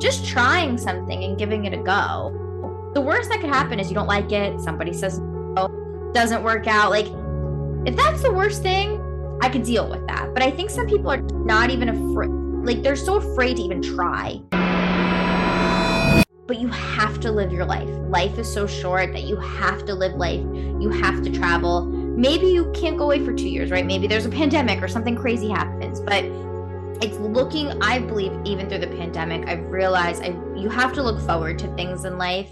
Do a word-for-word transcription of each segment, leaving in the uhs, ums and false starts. just trying something and giving it a go. The worst that could happen is you don't like it, somebody says no, doesn't work out. Like, if that's the worst thing, I could deal with that. But I think some people are not even afraid, like they're so afraid to even try. But you have to live your life. Life is so short that you have to live life. You have to travel. Maybe you can't go away for two years, right? Maybe there's a pandemic or something crazy happens, but it's looking, I believe, even through the pandemic, I've realized I, you have to look forward to things in life.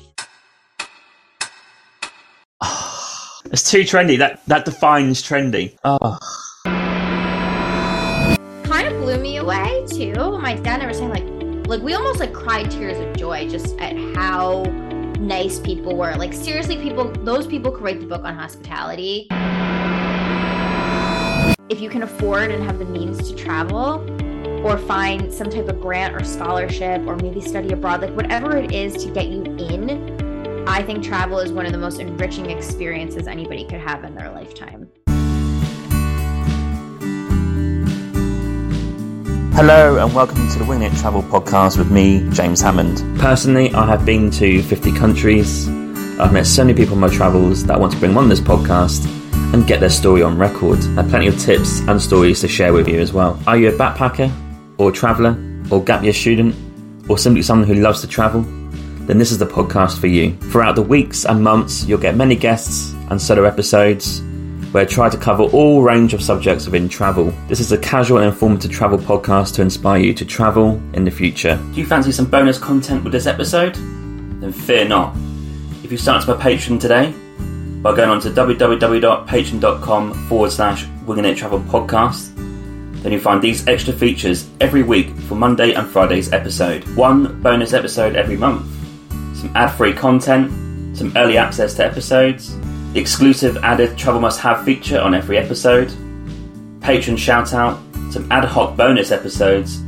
Oh, it's too trendy. That, that defines trendy. Oh. Kind of blew me away too. My dad never said like, Like, we almost, like, cried tears of joy just at how nice people were. Like, seriously, people, those people could write the book on hospitality. If you can afford and have the means to travel or find some type of grant or scholarship or maybe study abroad, like, whatever it is to get you in, I think travel is one of the most enriching experiences anybody could have in their lifetime. Hello and welcome to the Winging It Travel Podcast with me, James Hammond. Personally, I have been to fifty countries. I've met so many people in my travels that I want to bring on this podcast and get their story on record. I have plenty of tips and stories to share with you as well. Are you a backpacker, or a traveller, or gap year student, or simply someone who loves to travel? Then this is the podcast for you. Throughout the weeks and months, you'll get many guests and solo episodes, where I try to cover all range of subjects within travel. This is a casual and informative travel podcast to inspire you to travel in the future. Do you fancy some bonus content with this episode? Then fear not. If you sign up to my Patreon today, by going on to www.patreon.com forward slash Winging It Travel Podcast, then you'll find these extra features every week for Monday and Friday's episode. One bonus episode every month, some ad-free content, some early access to episodes, exclusive added Travel Must Have feature on every episode, Patreon shout-out, some ad hoc bonus episodes,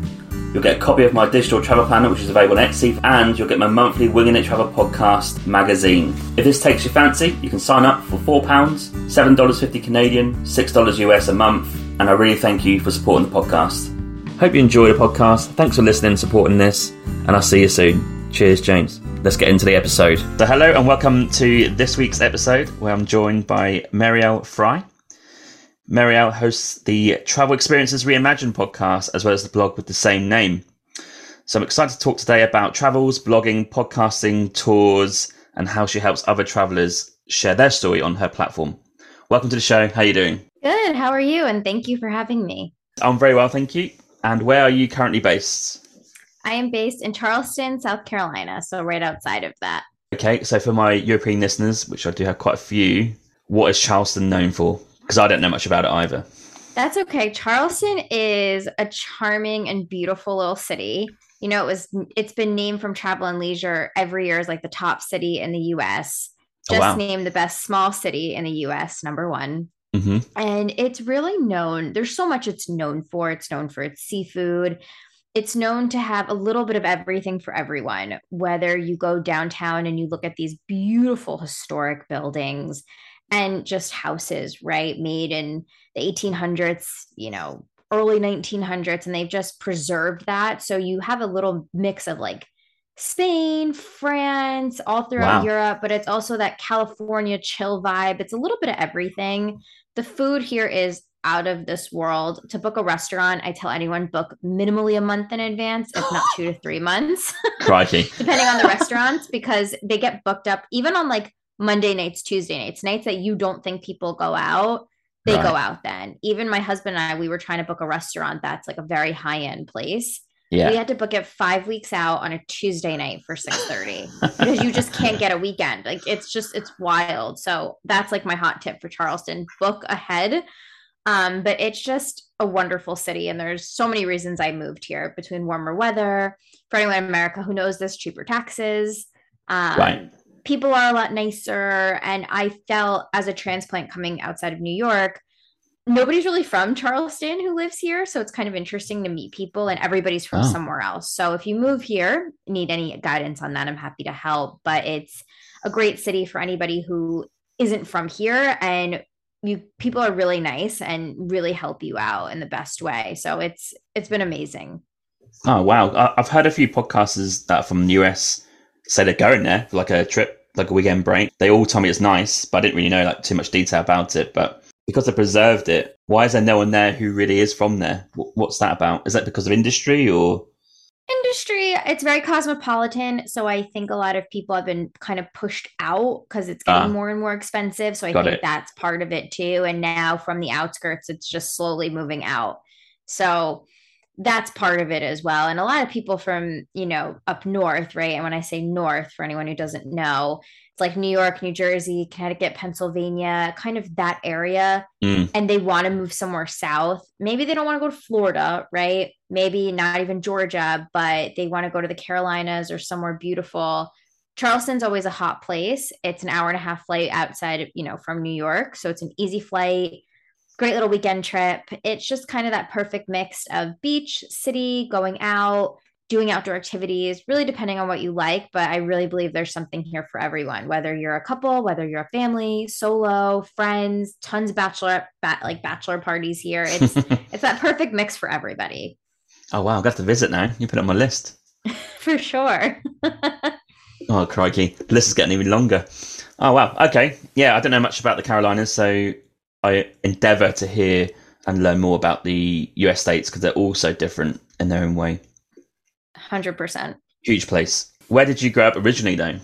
you'll get a copy of my digital travel planner which is available on Etsy, and you'll get my monthly Winging It Travel Podcast magazine. If this takes your fancy, you can sign up for four pounds, seven dollars fifty Canadian, six dollars U S a month, and I really thank you for supporting the podcast. Hope you enjoy the podcast, thanks for listening and supporting this, and I'll see you soon. Cheers, James. Let's get into the episode. So hello and welcome to this week's episode where I'm joined by Marielle Fry. Marielle hosts the Travel Experiences Reimagined podcast as well as the blog with the same name. So I'm excited to talk today about travels, blogging, podcasting, tours, and how she helps other travellers share their story on her platform. Welcome to the show. How are you doing? Good. How are you? And thank you for having me. I'm very well, thank you. And where are you currently based? I am based in Charleston, South Carolina, so right outside of that. Okay, so for my European listeners, which I do have quite a few, what is Charleston known for? Because I don't know much about it either. That's okay. Charleston is a charming and beautiful little city. You know, it was, it's been named from Travel and Leisure every year as like the top city in the U S. Just oh, wow. Named the best small city in the U S, number one. Mm-hmm. And it's really known. There's so much it's known for. It's known for its seafood. It's known to have a little bit of everything for everyone, whether you go downtown and you look at these beautiful historic buildings and just houses, right? Made in the eighteen hundreds, you know, early nineteen hundreds, and they've just preserved that. So you have a little mix of like Spain, France, all throughout wow. Europe, but it's also that California chill vibe. It's a little bit of everything. The food here is out of this world. To book a restaurant, I tell anyone book minimally a month in advance, if not two to three months, Crikey. depending on the restaurants, because they get booked up even on like Monday nights, Tuesday nights, nights that you don't think people go out. They right. go out then. Even my husband and I, we were trying to book a restaurant that's like a very high end place. Yeah. We had to book it five weeks out on a Tuesday night for six thirty because you just can't get a weekend. Like it's just, it's wild. So that's like my hot tip for Charleston. Book ahead. Um, but it's just a wonderful city. And there's so many reasons I moved here between warmer weather, for anyone in America who knows this, cheaper taxes, um, right. people are a lot nicer. And I felt as a transplant coming outside of New York, nobody's really from Charleston who lives here. So it's kind of interesting to meet people and everybody's from oh. somewhere else. So if you move here, need any guidance on that, I'm happy to help, but it's a great city for anybody who isn't from here, and you people are really nice and really help you out in the best way. So it's, it's been amazing. Oh, wow. I've heard a few podcasters that from the U S say they're going there for like a trip, like a weekend break. They all tell me it's nice, but I didn't really know like too much detail about it. But because they preserved it, why is there no one there who really is from there? What's that about? Is that because of industry or? Industry, it's very cosmopolitan. So I think a lot of people have been kind of pushed out because it's getting uh, more and more expensive. So I think it. that's part of it too. And now from the outskirts, it's just slowly moving out. So that's part of it as well. And a lot of people from, you know, up north, right? And when I say north, for anyone who doesn't know, it's like New York, New Jersey, Connecticut, Pennsylvania, kind of that area. Mm. And they want to move somewhere south. Maybe they don't want to go to Florida, right? Maybe not even Georgia, but they want to go to the Carolinas or somewhere beautiful. Charleston's always a hot place. It's an hour and a half flight outside of, you know, from New York. So it's an easy flight. Great little weekend trip. It's just kind of that perfect mix of beach, city, going out, doing outdoor activities, really depending on what you like. But I really believe there's something here for everyone, whether you're a couple, whether you're a family, solo, friends, tons of bachelor, ba- like bachelor parties here. It's it's that perfect mix for everybody. Oh, wow. I've got to visit now. You put it on my list. For sure. Oh, crikey. The list is getting even longer. Oh, wow. Okay. Yeah, I don't know much about the Carolinas, so I endeavor to hear and learn more about the U S states because they're all so different in their own way. one hundred percent. Huge place. Where did you grow up originally though?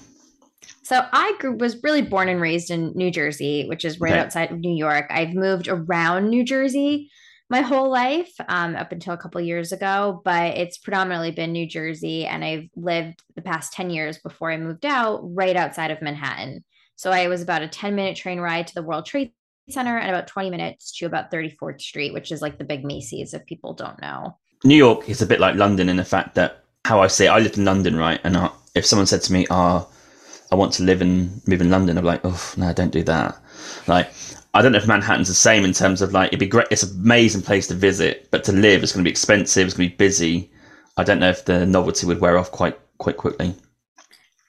So I grew, was really born and raised in New Jersey, which is right okay. outside of New York. I've moved around New Jersey my whole life um, up until a couple of years ago, but it's predominantly been New Jersey. And I've lived the past ten years before I moved out right outside of Manhattan. So I was about a ten minute train ride to the World Trade Center and about twenty minutes to about thirty-fourth street, which is like the big Macy's if people don't know. New York is a bit like London in the fact that how I say it, I lived in London, right? And I, if someone said to me, oh, I want to live and move in London, I'm like, oh, no, don't do that. Like, I don't know if Manhattan's the same in terms of like, it'd be great. It's an amazing place to visit, but to live, it's going to be expensive. It's going to be busy. I don't know if the novelty would wear off quite, quite quickly.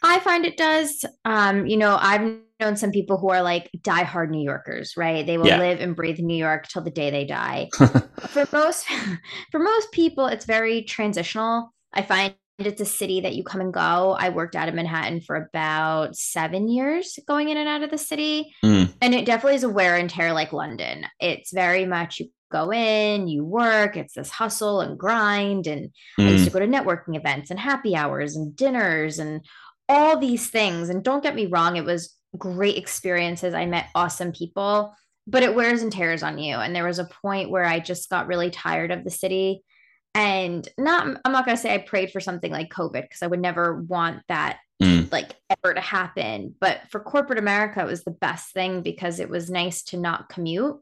I find it does. Um, you know, I've known some people who are like diehard New Yorkers, right? They will yeah. live and breathe New York till the day they die. for most, for most people, it's very transitional. I find it's a city that you come and go. I worked out of Manhattan for about seven years going in and out of the city. Mm. And it definitely is a wear and tear like London. It's very much you go in, you work, it's this hustle and grind. And mm. I used to go to networking events and happy hours and dinners and all these things. And don't get me wrong, it was great experiences. I met awesome people, but it wears and tears on you. And there was a point where I just got really tired of the city. And not, I'm not going to say I prayed for something like COVID because I would never want that mm. like ever to happen. But for corporate America, it was the best thing because it was nice to not commute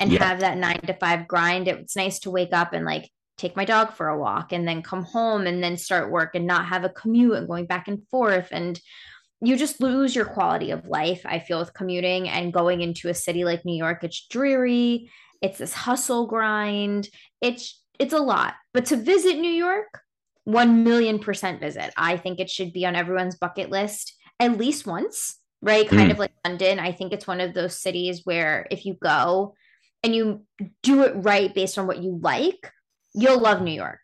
and yeah. have that nine to five grind. It was nice to wake up and like take my dog for a walk and then come home and then start work and not have a commute and going back and forth. And you just lose your quality of life, I feel, with commuting and going into a city like New York. It's dreary. It's this hustle grind. It's It's a lot, but to visit New York, one million percent visit. I think it should be on everyone's bucket list at least once, right? Kind mm. of like London. I think it's one of those cities where if you go and you do it right based on what you like, you'll love New York.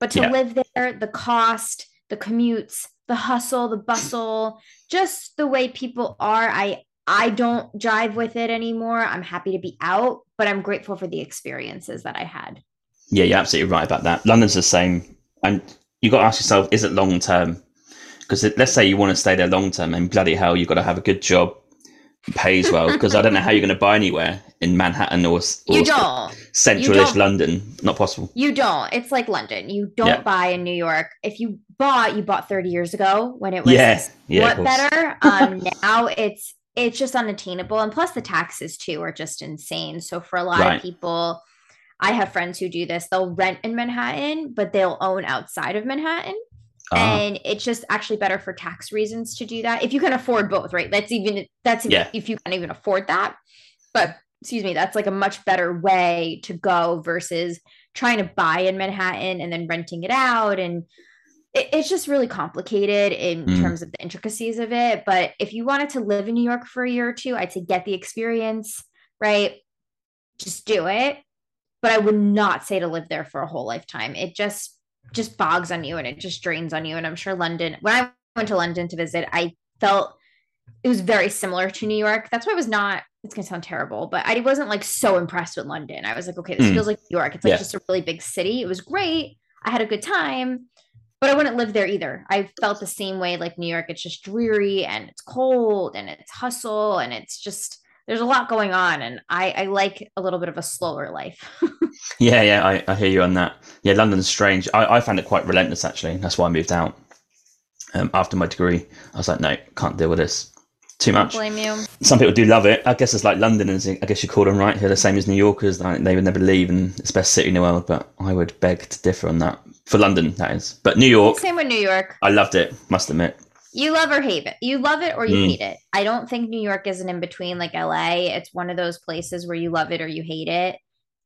But to yeah. live there, the cost, the commutes, the hustle, the bustle, just the way people are, I I don't jive with it anymore. I'm happy to be out, but I'm grateful for the experiences that I had. Yeah, you're absolutely right about that. London's the same. And you've got to ask yourself, is it long term? Because let's say you want to stay there long term and bloody hell, you've got to have a good job, pays well, because I don't know how you're going to buy anywhere in Manhattal or, or you don't. centralish you don't. London. Not possible. You don't. It's like London. You don't yeah. buy in New York. If you bought, you bought thirty years ago when it was yeah. Yeah, what better. Um, now it's it's just unattainable. And plus the taxes too are just insane. So for a lot right. of people, I have friends who do this. They'll rent in Manhattan, but they'll own outside of Manhattan. Ah. And it's just actually better for tax reasons to do that. If you can afford both, right? That's even, that's yeah. if you can even afford that, but excuse me, that's like a much better way to go versus trying to buy in Manhattan and then renting it out. And it, it's just really complicated in mm. terms of the intricacies of it. But if you wanted to live in New York for a year or two, I'd say get the experience, right? Just do it. But I would not say to live there for a whole lifetime. It just just bogs on you and it just drains on you. And I'm sure London, when I went to London to visit, I felt it was very similar to New York. That's why I was not, it's going to sound terrible, but I wasn't like so impressed with London. I was like, okay, this mm. feels like New York. It's like yeah. just a really big city. It was great. I had a good time, but I wouldn't live there either. I felt the same way, like New York. It's just dreary and it's cold and it's hustle and it's just, there's a lot going on, and I, I like a little bit of a slower life. yeah, yeah, I, I hear you on that. Yeah, London's strange. I, I found it quite relentless, actually. That's why I moved out. Um, after my degree, I was like, no, can't deal with this. Too much. I blame you. Some people do love it. I guess it's like Londoners. I guess you call them right here the same as New Yorkers. Like, they would never leave, and it's the best city in the world, but I would beg to differ on that. For London, that is. But New York. Same with New York. I loved it, must admit. You love or hate it. You love it or you mm. hate it. I don't think New York is an in-between like L A. It's one of those places where you love it or you hate it.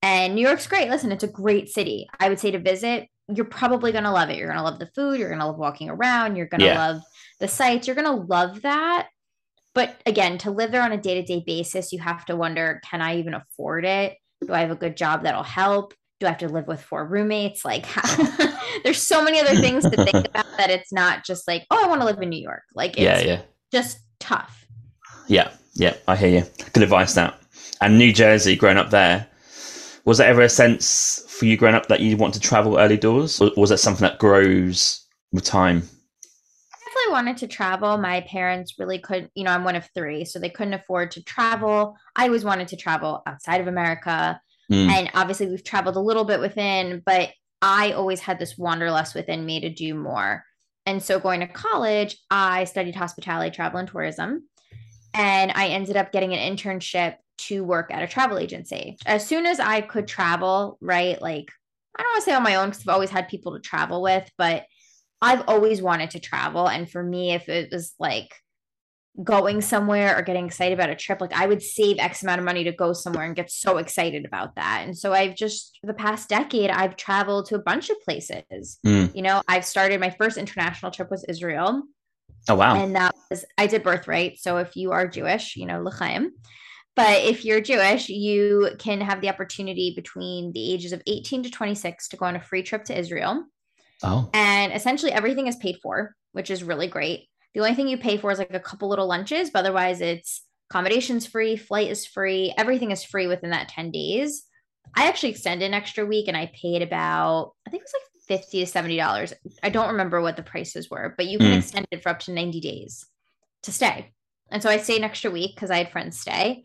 And New York's great. Listen, it's a great city. I would say to visit, you're probably going to love it. You're going to love the food. You're going to love walking around. You're going to yeah. love the sights. You're going to love that. But again, to live there on a day-to-day basis, you have to wonder, can I even afford it? Do I have a good job that'll help? Do I have to live with four roommates? Like, there's so many other things to think about that it's not just like, oh, I want to live in New York. Like, it's yeah, yeah. just tough. Yeah, yeah, I hear you. Good advice, that. And New Jersey, growing up there, was there ever a sense for you growing up that you want to travel early doors? Or was that something that grows with time? Wanted to travel. My parents really couldn't, you know, I'm one of three, so they couldn't afford to travel. I always wanted to travel outside of America. Mm. And obviously we've traveled a little bit within, but I always had this wanderlust within me to do more. And so going to college, I studied hospitality, travel, and tourism. And I ended up getting an internship to work at a travel agency. As soon as I could travel, right? Like, I don't want to say on my own because I've always had people to travel with, but I've always wanted to travel. And for me, if it was like going somewhere or getting excited about a trip, like I would save X amount of money to go somewhere and get so excited about that. And so I've just, the past decade, I've traveled to a bunch of places. Mm. You know, I've started, my first international trip was Israel. Oh, wow. And that was, I did Birthright. So if you are Jewish, you know, l'chaim. But if you're Jewish, you can have the opportunity between the ages of eighteen to twenty-six to go on a free trip to Israel. Oh. And essentially everything is paid for, which is really great. The only thing you pay for is like a couple little lunches, but otherwise it's accommodations free, flight is free, everything is free within that ten days. I actually extended an extra week and I paid about, I think it was like fifty to seventy dollars. I don't remember what the prices were, but you can mm. extend it for up to ninety days to stay. And so I stayed an extra week because I had friends stay.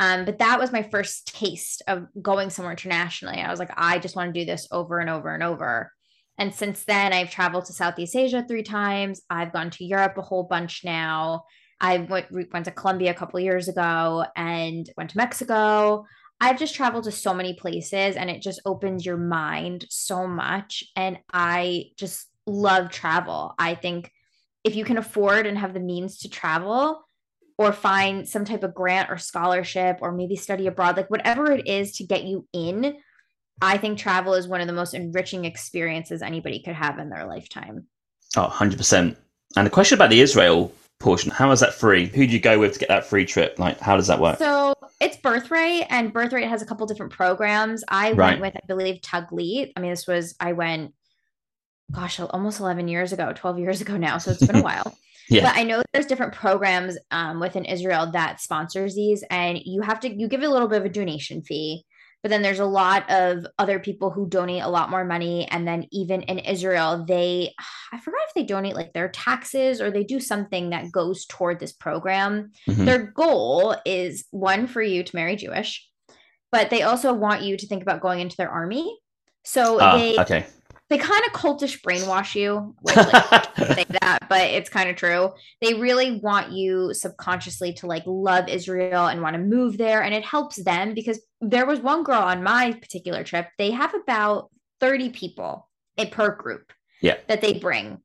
Um, but that was my first taste of going somewhere internationally. I was like, I just want to do this over and over and over. And since then, I've traveled to Southeast Asia three times. I've gone to Europe a whole bunch now. I went, went to Colombia a couple of years ago and went to Mexico. I've just traveled to so many places and it just opens your mind so much. And I just love travel. I think if you can afford and have the means to travel or find some type of grant or scholarship or maybe study abroad, like whatever it is to get you in, I think travel is one of the most enriching experiences anybody could have in their lifetime. Oh, one hundred percent. And the question about the Israel portion, how is that free? Who do you go with to get that free trip? Like, how does that work? So it's Birthright, and Birthright has a couple different programs. I right. went with, I believe, Tug Lee. I mean, this was, I went, gosh, almost eleven years ago, twelve years ago now. So it's been a while. Yeah. But I know there's different programs um, within Israel that sponsors these, and you have to, you give a little bit of a donation fee. But then there's a lot of other people who donate a lot more money. And then even in Israel, they, I forgot if they donate like their taxes or they do something that goes toward this program. Mm-hmm. Their goal is one, for you to marry Jewish, but they also want you to think about going into their army. So ah, they, okay. they kind of cultish brainwash you. Which, like, say that, but it's kind of true. They really want you subconsciously to like love Israel and want to move there. And it helps them because there was one girl on my particular trip. They have about thirty people per group yeah. that they bring.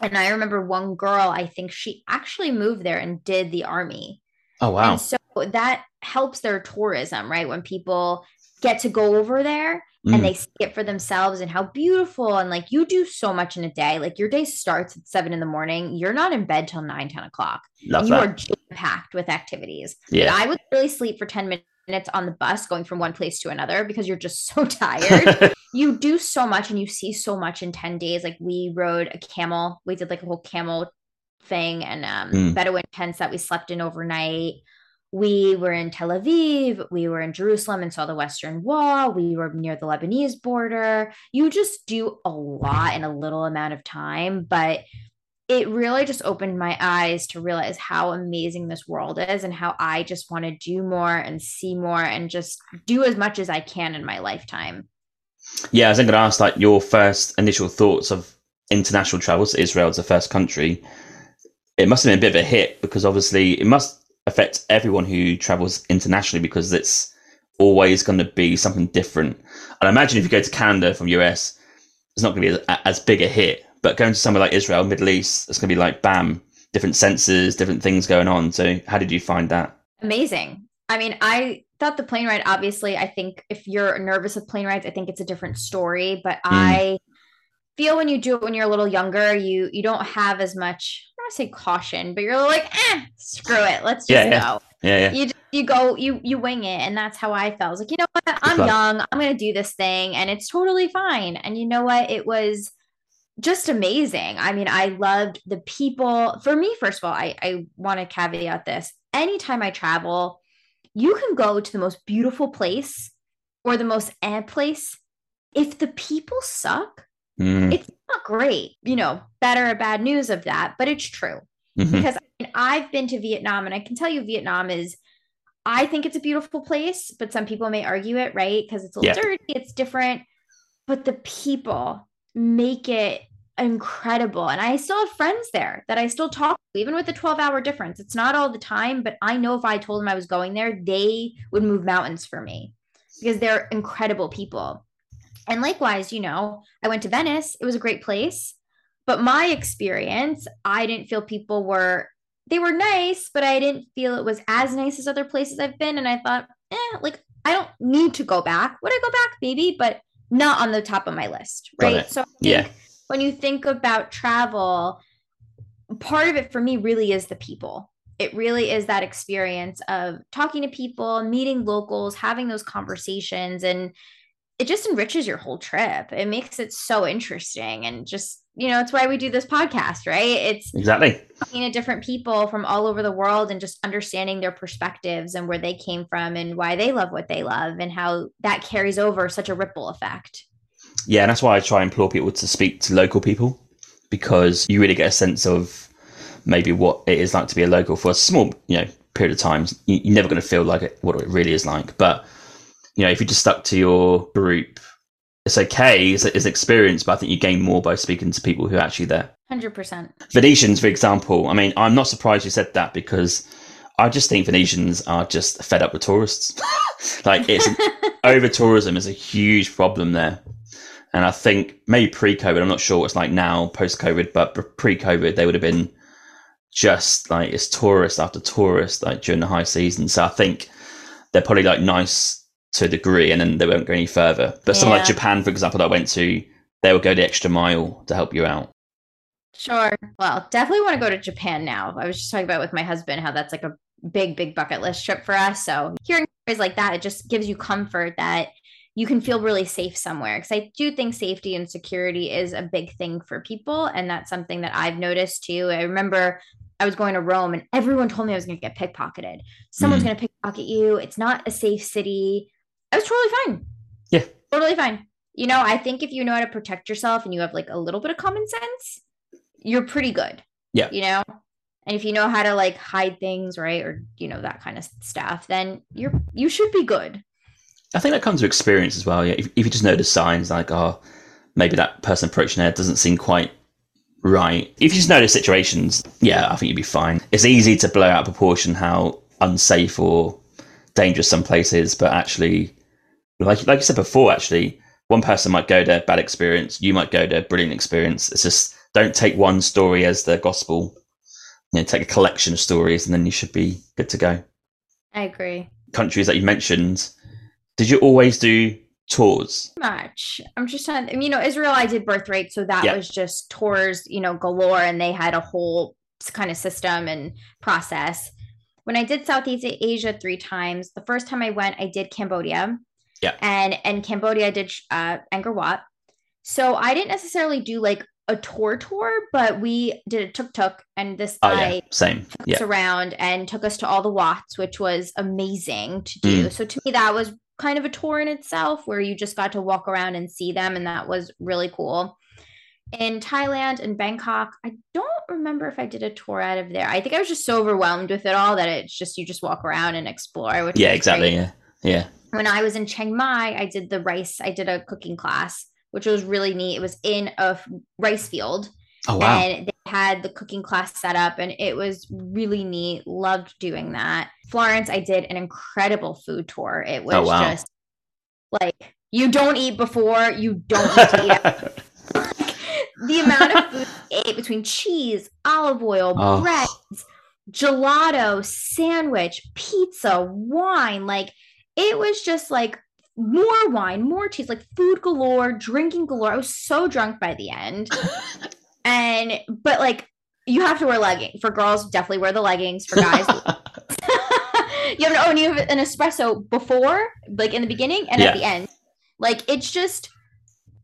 And I remember one girl, I think she actually moved there and did the army. Oh, wow. And so that helps their tourism, right? When people get to go over there and mm. they see it for themselves and how beautiful. And like, you do so much in a day. Like your day starts at seven in the morning. You're not in bed till nine, ten o'clock. Love you that. Are jam-packed with activities. Yeah. But I would really sleep for ten minutes minutes on the bus going from one place to another because you're just so tired. You do so much and you see so much in ten days. Like we rode a camel. We did like a whole camel thing and um, mm. Bedouin tents that we slept in overnight. We were in Tel Aviv. We were in Jerusalem and saw the Western Wall. We were near the Lebanese border. You just do a lot in a little amount of time, but it really just opened my eyes to realize how amazing this world is and how I just want to do more and see more and just do as much as I can in my lifetime. Yeah, I was going to ask, like, your first initial thoughts of international travel, so Israel as the first country. It must have been a bit of a hit because obviously it must affect everyone who travels internationally because it's always going to be something different. And I imagine if you go to Canada from U S, it's not going to be as, as big a hit. But going to somewhere like Israel, Middle East, it's going to be like, bam, different senses, different things going on. So how did you find that? Amazing. I mean, I thought the plane ride, obviously, I think if you're nervous of plane rides, I think it's a different story. But mm. I feel when you do it when you're a little younger, you you don't have as much, I don't want to say caution, but you're like, eh, screw it. Let's just yeah, yeah. go. Yeah, yeah. You, just, you go, you you wing it. And that's how I felt. I was like, you know what? Good I'm luck. young. I'm going to do this thing. And it's totally fine. And you know what? It was just amazing. I mean, I loved the people. For me, first of all, I, I want to caveat this. Anytime I travel, you can go to the most beautiful place or the most eh place. If the people suck, mm. it's not great, you know, better or bad news of that, but it's true. Mm-hmm. Because I mean, I've been to Vietnam and I can tell you Vietnam is, I think it's a beautiful place, but some people may argue it, right? Because it's a little yeah. dirty, it's different, but the people make it incredible. And I still have friends there that I still talk to, even with the twelve hour difference. It's not all the time, but I know if I told them I was going there, they would move mountains for me because they're incredible people. And likewise, you know, I went to Venice. It was a great place, but my experience, I didn't feel people were, they were nice, but I didn't feel it was as nice as other places I've been. And I thought, eh, like, I don't need to go back. Would I go back? Maybe, but not on the top of my list, right? So I think yeah. when you think about travel, part of it for me really is the people. It really is that experience of talking to people, meeting locals, having those conversations, and it just enriches your whole trip. It makes it so interesting and just, you know, it's why we do this podcast, right? It's exactly talking to different people from all over the world and just understanding their perspectives and where they came from and why they love what they love and how that carries over such a ripple effect. Yeah. And that's why I try and implore people to speak to local people because you really get a sense of maybe what it is like to be a local for a small, you know, period of time. You're never going to feel like it, what it really is like, but you know, if you just stuck to your group, it's okay. It's, it's an experience, but I think you gain more by speaking to people who are actually there. one hundred percent. Venetians, for example. I mean, I'm not surprised you said that because I just think Venetians are just fed up with tourists. Like, it's over-tourism is a huge problem there. And I think maybe pre-COVID, I'm not sure what it's like now, post-COVID, but pre-COVID, they would have been just like, it's tourist after tourist, like during the high season. So I think they're probably like nice to a degree, and then they won't go any further. But yeah. something like Japan, for example, that I went to, they will go the extra mile to help you out. Sure. Well, definitely want to go to Japan now. I was just talking about with my husband how that's like a big, big bucket list trip for us. So hearing stories like that, it just gives you comfort that you can feel really safe somewhere. Because I do think safety and security is a big thing for people. And that's something that I've noticed too. I remember I was going to Rome and everyone told me I was going to get pickpocketed. Someone's mm. going to pickpocket you. It's not a safe city. I was totally fine. Yeah. Totally fine. You know, I think if you know how to protect yourself and you have like a little bit of common sense, you're pretty good. Yeah. You know, and if you know how to like hide things, right, or, you know, that kind of stuff, then you're, you should be good. I think that comes with experience as well. Yeah. If, if you just notice signs like, oh, maybe that person approaching there doesn't seem quite right. If you just notice situations, yeah, I think you'd be fine. It's easy to blow out of proportion how unsafe or dangerous some place is, but actually, Like like you said before, actually, one person might go there, bad experience. You might go there, brilliant experience. It's just, don't take one story as the gospel. You know, take a collection of stories and then you should be good to go. I agree. Countries that you mentioned, did you always do tours? Much. I'm just trying to, you know, Israel, I did Birthright. So that yeah. was just tours, you know, galore. And they had a whole kind of system and process. when I did Southeast Asia three times, the first time I went, I did Cambodia. Yeah. And, and Cambodia did uh, Angkor Wat. So I didn't necessarily do like a tour tour, but we did a tuk-tuk, and this guy oh, yeah. Same. took yeah. us around and took us to all the Wats, which was amazing to do. Mm. So to me, that was kind of a tour in itself, where you just got to walk around and see them. And that was really cool. In Thailand and Bangkok, I don't remember if I did a tour out of there. I think I was just so overwhelmed with it all that it's just, you just walk around and explore. Which yeah, exactly. Great. Yeah. Yeah. When I was in Chiang Mai, I did the rice. I did a cooking class, which was really neat. It was in a rice field. Oh, wow. And they had the cooking class set up, and it was really neat. Loved doing that. Florence, I did an incredible food tour. It was oh, wow. just like, you don't eat before, you don't need to eat after. The amount of food we ate between cheese, olive oil, oh. breads, gelato, sandwich, pizza, wine. Like, it was just like more wine, more cheese, like food galore, drinking galore. I was so drunk by the end. And, but like, you have to wear leggings. For girls, definitely wear the leggings. For guys, you have to own you have an espresso before, like in the beginning and yeah. at the end. Like, it's just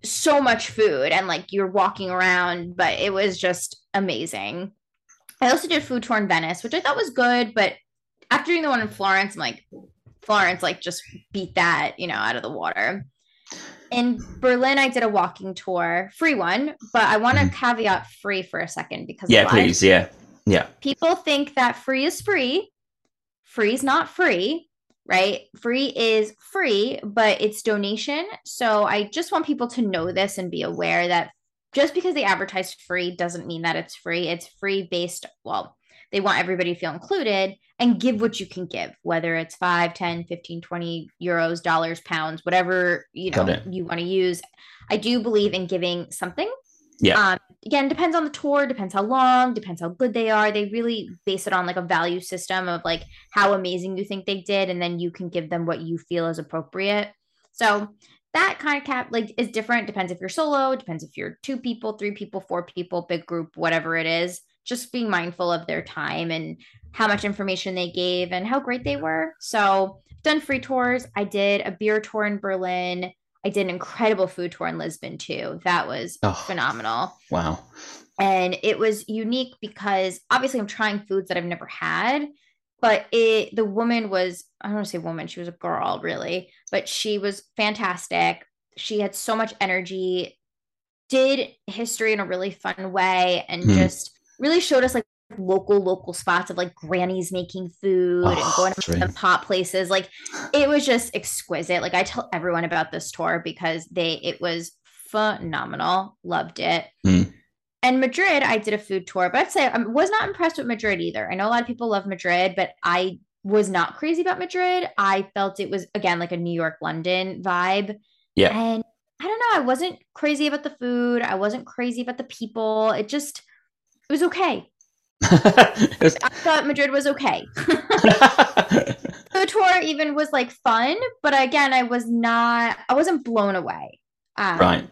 so much food, and like you're walking around, but it was just amazing. I also did a food tour in Venice, which I thought was good, but after doing the one in Florence, I'm like, Florence like just beat that, you know, out of the water. In Berlin, I did a walking tour, free one, but I want to caveat free for a second because yeah, please, yeah, yeah. People think that free is free. Free is not free. Right? Free is free, but it's donation. So I just want people to know this and be aware that just because they advertise free doesn't mean that it's free. It's free based, well, they want everybody to feel included and give what you can give, whether it's five, ten, fifteen, twenty euros, dollars, pounds, whatever, you know, you want to use. I do believe in giving something. Yeah. Um, again, depends on the tour, depends how long, depends how good they are. They really base it on like a value system of like how amazing you think they did. And then you can give them what you feel is appropriate. So that kind of cap like is different. Depends if you're solo, depends if you're two people, three people, four people, big group, whatever it is, just being mindful of their time and how much information they gave and how great they were. So I've done free tours. I did a beer tour in Berlin. I did an incredible food tour in Lisbon too. That was oh, phenomenal. Wow. And it was unique because obviously I'm trying foods that I've never had, but it, the woman was, I don't want to say woman, she was a girl really, but she was fantastic. She had so much energy, did history in a really fun way, and hmm. just really showed us like local, local spots of like grannies making food oh, and going to the hot places. Like, it was just exquisite. Like, I tell everyone about this tour because they, it was phenomenal. Loved it. Mm. And Madrid, I did a food tour, but I'd say I was not impressed with Madrid either. I know a lot of people love Madrid, but I was not crazy about Madrid. I felt it was, again, like a New York, London vibe. Yeah. And I don't know. I wasn't crazy about the food. I wasn't crazy about the people. It just, it was okay. was- I thought Madrid was okay. The tour even was like fun, but again, I was not, I wasn't blown away. Um, right.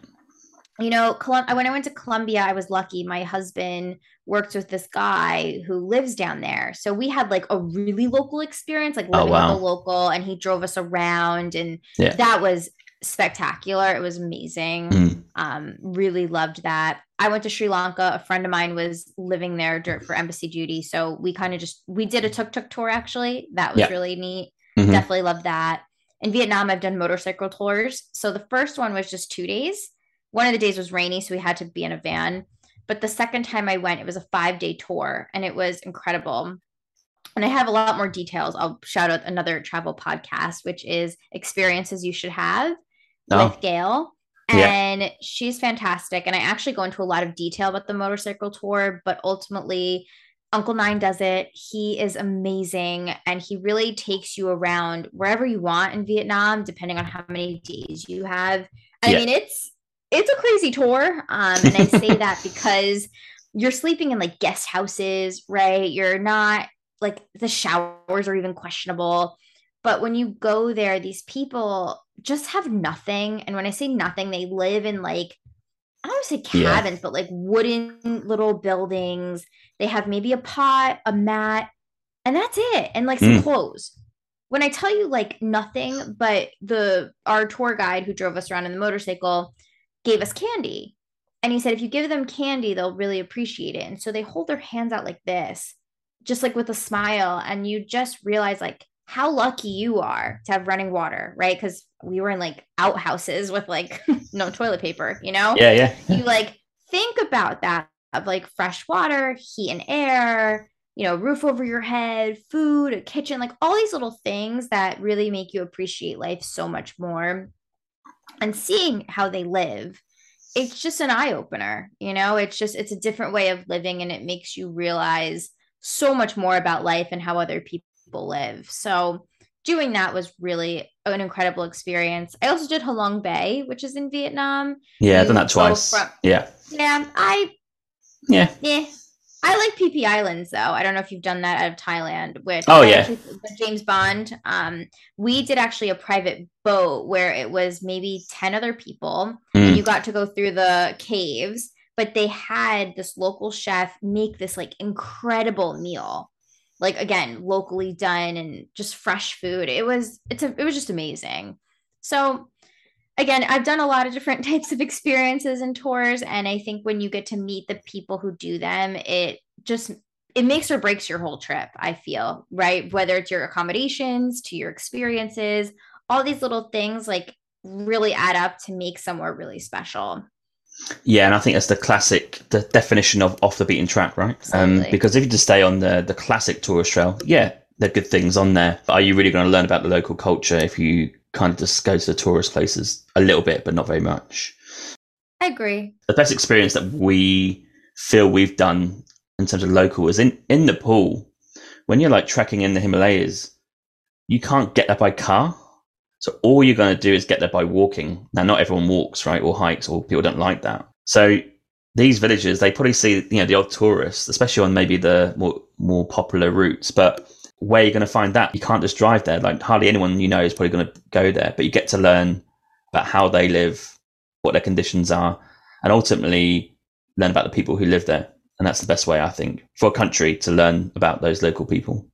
You know, Colum- when I went to Colombia, I was lucky. My husband worked with this guy who lives down there. So we had like a really local experience, like living oh, wow. with a local, and he drove us around, and yeah. that was spectacular. It was amazing. Mm. Um, really loved that. I went to Sri Lanka. A friend of mine was living there for embassy duty. So we kind of just, we did a tuk-tuk tour actually. That was yeah. really neat. Mm-hmm. Definitely loved that. In Vietnam, I've done motorcycle tours. So the first one was just two days. One of the days was rainy, so we had to be in a van. But the second time I went, it was a five day tour, and it was incredible. And I have a lot more details. I'll shout out another travel podcast, which is Experiences You Should Have oh. with Gail. And yeah. she's fantastic. And I actually go into a lot of detail about the motorcycle tour, but ultimately Uncle Nine does it. He is amazing. And he really takes you around wherever you want in Vietnam, depending on how many days you have. I yeah. mean, it's, it's a crazy tour. Um, and I say that because you're sleeping in like guest houses, right? You're not like, the showers are even questionable. But when you go there, these people just have nothing. And when I say nothing, they live in like, I don't want to say cabins, yeah. but like wooden little buildings. They have maybe a pot, a mat, And that's it. And like some mm. clothes. When I tell you like nothing, but the our tour guide who drove us around in the motorcycle gave us candy. And he said, if you give them candy, they'll really appreciate it. And so they hold their hands out like this, just like with a smile. And you just realize like how lucky you are to have running water, right? Because we were in like outhouses with like no toilet paper, you know? Yeah, yeah. You like think about that of like fresh water, heat and air, you know, roof over your head, food, a kitchen, like all these little things that really make you appreciate life so much more. And seeing how they live, it's just an eye opener, you know, it's just, it's a different way of living, and it makes you realize so much more about life and how other people live. So doing that was really an incredible experience. I also did Halong Bay, which is in Vietnam. Yeah, I've done that twice. From, yeah. Yeah. I, yeah. yeah. I like P P Islands, though. I don't know if you've done that out of Thailand. Which oh, yeah. Actually, with James Bond. Um, we did actually a private boat where it was maybe ten other people. Mm. And you got to go through the caves. But they had this local chef make this, like, incredible meal. Like, again, locally done and just fresh food. It was, it's a, it was just amazing. So... Again, I've done a lot of different types of experiences and tours, and I think when you get to meet the people who do them, it just, it makes or breaks your whole trip, I feel, right? Whether it's your accommodations, to your experiences, all these little things like really add up to make somewhere really special. Yeah, and I think that's the classic, the definition of off the beaten track, right? Um, because if you just stay on the the classic tourist trail, yeah, there are good things on there, but are you really going to learn about the local culture if you kind of just go to the tourist places a little bit, but not very much? I agree. The best experience that we feel we've done in terms of local is in, in Nepal. When you're like trekking in the Himalayas, you can't get there by car. So all you're going to do is get there by walking. Now, not everyone walks, right? Or hikes, or people don't like that. So these villagers, they probably see, you know, the odd tourists, especially on maybe the more, more popular routes, but where you're going to find that, you can't just drive there. Like hardly anyone you know is probably going to go there, but you get to learn about how they live, what their conditions are, and ultimately learn about the people who live there. And that's the best way, I think, for a country to learn about those local people.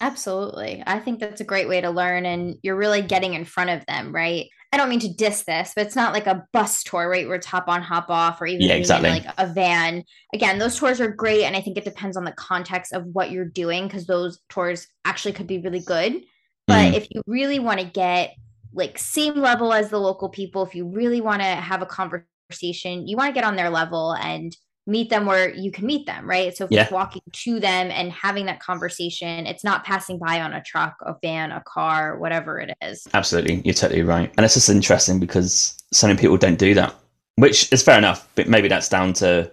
Absolutely. I think that's a great way to learn, and you're really getting in front of them, right? I don't mean to diss this, but it's not like a bus tour, right? Where it's hop on, hop off, or even yeah, exactly. like a van. Again, those tours are great. And I think it depends on the context of what you're doing, because those tours actually could be really good. But mm. if you really want to get like same level as the local people, if you really want to have a conversation, you want to get on their level and meet them where you can meet them, right? So if yeah. you're walking to them and having that conversation, it's not passing by on a truck, a van, a car, whatever it is. Absolutely. You're totally right. And it's just interesting because so many people don't do that, which is fair enough, but maybe that's down to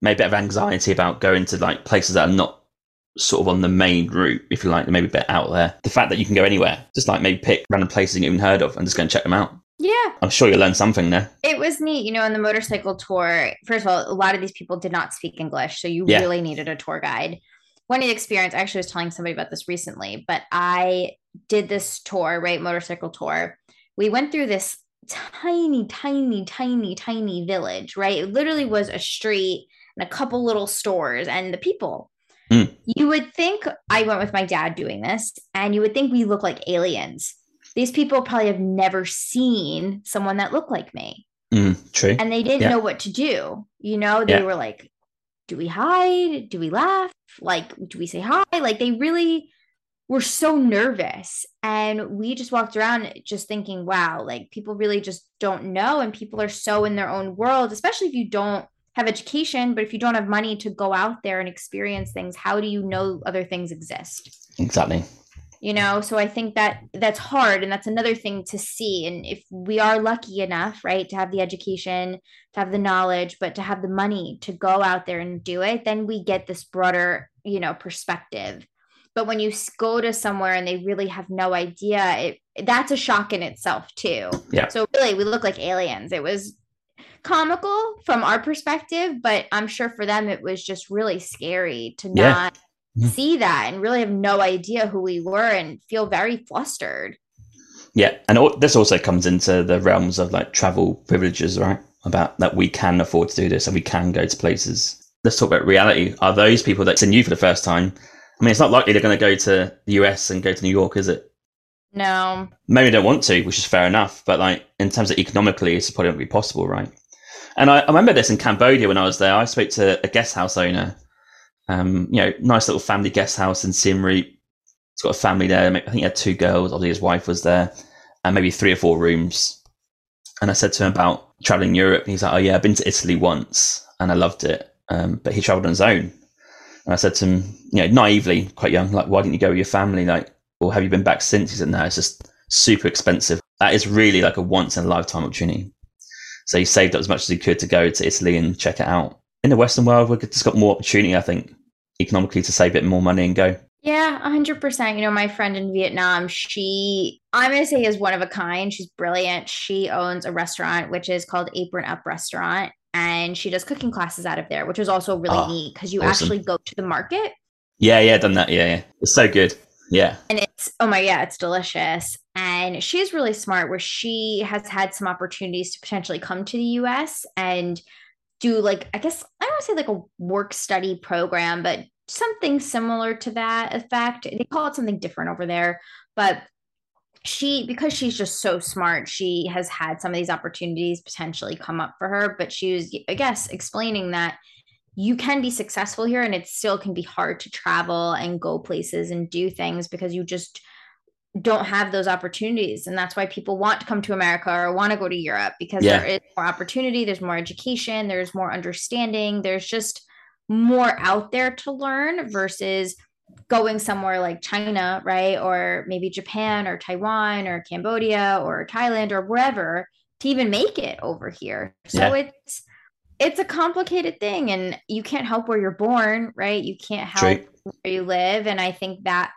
maybe a bit of anxiety about going to like places that are not sort of on the main route, if you like, maybe a bit out there. The fact that you can go anywhere, just like maybe pick random places you haven't even heard of and just go and check them out. Yeah. I'm sure you learned something there. It was neat. You know, in the motorcycle tour, first of all, a lot of these people did not speak English. So you yeah. really needed a tour guide. One of the experience, I actually was telling somebody about this recently, but I did this tour, right? Motorcycle tour. We went through this tiny, tiny, tiny, tiny village, right? It literally was a street and a couple little stores and the people. Mm. You would think, I went with my dad doing this, and you would think we look like aliens. These people probably have never seen someone that looked like me. Mm, true. And they didn't yeah. know what to do. You know, they yeah. were like, do we hide? Do we laugh? Like, do we say hi? Like, they really were so nervous. And we just walked around just thinking, wow, like people really just don't know. And people are so in their own world, especially if you don't have education, but if you don't have money to go out there and experience things, how do you know other things exist? Exactly. You know, so I think that that's hard. And that's another thing to see. And if we are lucky enough, right, to have the education, to have the knowledge, but to have the money to go out there and do it, then we get this broader, you know, perspective. But when you go to somewhere and they really have no idea, it, that's a shock in itself too. Yeah. So really, we look like aliens. It was comical from our perspective, but I'm sure for them, it was just really scary to yeah. not see that and really have no idea who we were and feel very flustered. Yeah. And all, this also comes into the realms of like travel privileges, right? About that we can afford to do this and we can go to places. Let's talk about reality. Are those people that's in you for the first time I mean, it's not likely they're going to go to the U S and go to New York, is it? No. Maybe they don't want to, which is fair enough. But like in terms of economically, it's probably not going to be possible, right? And I, I remember this in Cambodia when I was there. I spoke to a guest house owner, um, you know, nice little family guest house in Siem Reap. He's got a family there. I think he had two girls. Obviously, his wife was there, and maybe three or four rooms. And I said to him about traveling Europe. And he's like, oh, yeah, I've been to Italy once and I loved it. Um, but he traveled on his own. And I said to him, you know, naively, quite young, like, why didn't you go with your family? Like, or have you been back since? He said, no, it's just super expensive. That is really like a once in a lifetime opportunity. So he saved up as much as he could to go to Italy and check it out. In the Western world, we've just got more opportunity, I think, economically to save a bit more money and go. Yeah, one hundred percent. You know, my friend in Vietnam, she, I'm going to say is one of a kind. She's brilliant. She owns a restaurant, which is called Apron Up Restaurant. And she does cooking classes out of there, which was also really oh, neat because you awesome. actually go to the market. Yeah, yeah, done that. Yeah, yeah. It's so good. Yeah. And it's, oh my, yeah, it's delicious. And she's really smart where she has had some opportunities to potentially come to the U S and do like, I guess, I don't want to say like a work study program, but something similar to that effect. They call it something different over there, but she, because she's just so smart, she has had some of these opportunities potentially come up for her, but she was, I guess, explaining that you can be successful here and it still can be hard to travel and go places and do things because you just don't have those opportunities. And that's why people want to come to America or want to go to Europe because yeah. there is more opportunity, there's more education, there's more understanding, there's just more out there to learn versus going somewhere like China, right? Or maybe Japan or Taiwan or Cambodia or Thailand or wherever to even make it over here. So yeah. it's, it's a complicated thing and you can't help where you're born, right? You can't help True. where you live. And I think that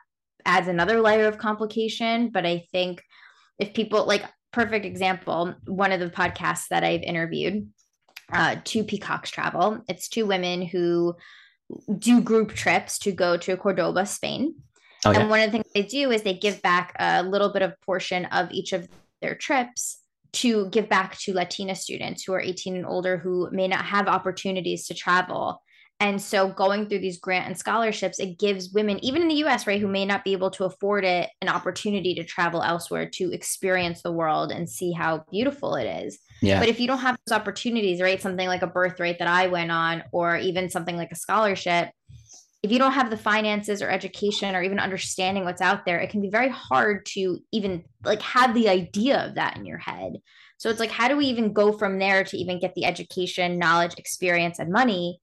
adds another layer of complication. But I think if people like perfect example, one of the podcasts that I've interviewed, Uh, Two Peacocks Travel. It's two women who do group trips to go to Cordoba, Spain. Oh, yeah. And one of the things they do is they give back a little bit of portion of each of their trips to give back to Latina students who are eighteen and older who may not have opportunities to travel. And so going through these grant and scholarships, it gives women, even in the U S, right, who may not be able to afford it, an opportunity to travel elsewhere, to experience the world and see how beautiful it is. Yeah. But if you don't have those opportunities, right, something like a Birthright that I went on, or even something like a scholarship, if you don't have the finances or education or even understanding what's out there, it can be very hard to even like have the idea of that in your head. So it's like, how do we even go from there to even get the education, knowledge, experience, and money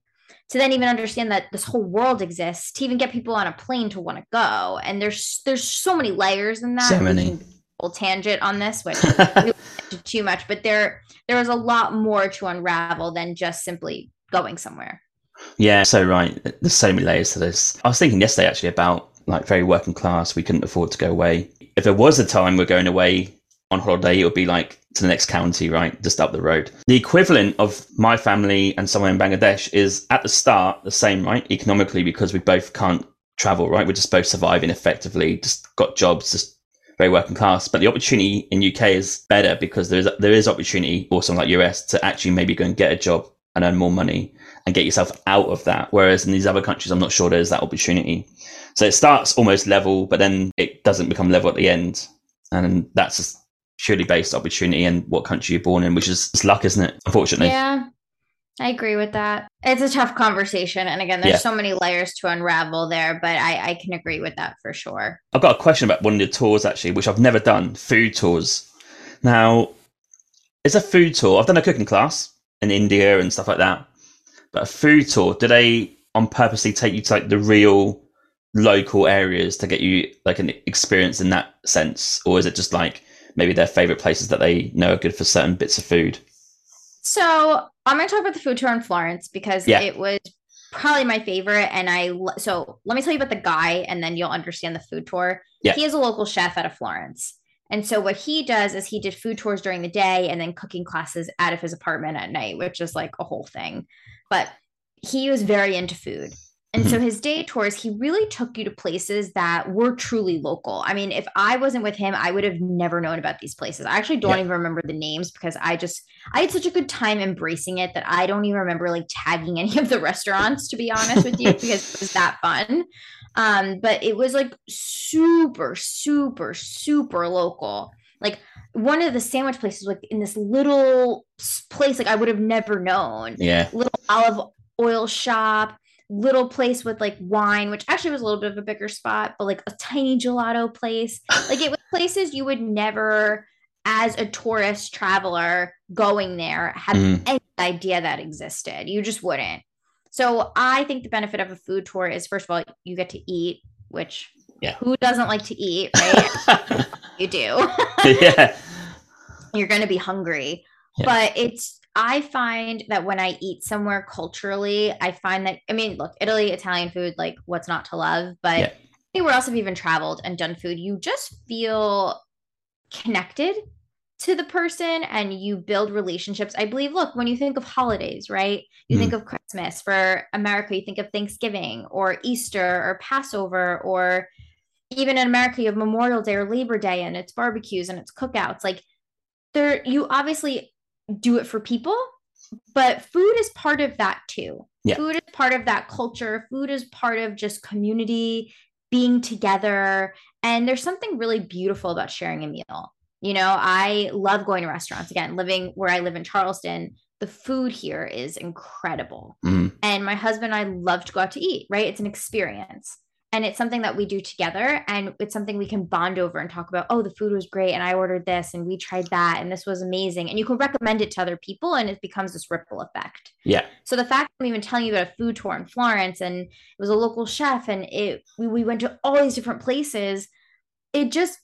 to then even understand that this whole world exists, to even get people on a plane to want to go. And there's there's so many layers in that. So many. Whole tangent on this, which we don't do too much, but there there was a lot more to unravel than just simply going somewhere. Yeah, so right. There's so many layers to this. I was thinking yesterday actually about like very working class. We couldn't afford to go away. If there was a time we're going away on holiday, it would be like to the next county, right? Just up the road. The equivalent of my family and someone in Bangladesh is at the start the same, right? Economically, because we both can't travel, right? We're just both surviving effectively, just got jobs, just very working class. But the opportunity in U K is better because there is there is opportunity, or something like U S, to actually maybe go and get a job and earn more money and get yourself out of that. Whereas in these other countries, I'm not sure there's that opportunity. So it starts almost level, but then it doesn't become level at the end. And that's just purely based opportunity and what country you're born in, which is it's luck, isn't it? Unfortunately. Yeah, I agree with that. It's a tough conversation. And again, there's yeah. so many layers to unravel there, but I, I can agree with that for sure. I've got a question about one of the tours, actually, which I've never done, food tours. Now, it's a food tour. I've done a cooking class in India and stuff like that. But a food tour, do they on purposely take you to like the real local areas to get you like an experience in that sense? Or is it just like, maybe their favorite places that they know are good for certain bits of food? So I'm going to talk about the food tour in Florence because yeah. it was probably my favorite. And I, so let me tell you about the guy and then you'll understand the food tour. Yeah. He is a local chef out of Florence. And so what he does is he did food tours during the day and then cooking classes out of his apartment at night, which is like a whole thing, but he was very into food. And so his day tours, he really took you to places that were truly local. I mean, if I wasn't with him, I would have never known about these places. I actually don't yeah. even remember the names because I just, I had such a good time embracing it that I don't even remember like tagging any of the restaurants, to be honest with you, because it was that fun. Um, but it was like super, super, super local. Like one of the sandwich places, like in this little place, like I would have never known. Yeah. Little olive oil shop, little place with like wine, which actually was a little bit of a bigger spot, but like a tiny gelato place. Like it was places you would never, as a tourist traveler going there, have mm. any idea that existed. You just wouldn't. So I think the benefit of a food tour is, first of all, you get to eat, which yeah. who doesn't like to eat, right? You do. Yeah. You're going to be hungry. Yeah. But it's, I find that when I eat somewhere culturally, I find that, I mean, look, Italy, Italian food, like what's not to love, but yeah. anywhere else I've even traveled and done food, you just feel connected to the person and you build relationships. I believe, look, when you think of holidays, right, you mm. think of Christmas for America, you think of Thanksgiving or Easter or Passover, or even in America, you have Memorial Day or Labor Day and it's barbecues and it's cookouts. Like there, you obviously do it for people, but food is part of that too. Yeah. Food is part of that culture. Food is part of just community, being together. And there's something really beautiful about sharing a meal. You know, I love going to restaurants. Again, living where I live in Charleston, the food here is incredible. Mm. And my husband and I love to go out to eat, right? It's an experience. And it's something that we do together. And it's something we can bond over and talk about, oh, the food was great. And I ordered this and we tried that. And this was amazing. And you can recommend it to other people and it becomes this ripple effect. Yeah. So the fact that I'm even telling you about a food tour in Florence and it was a local chef and it we, we went to all these different places, it just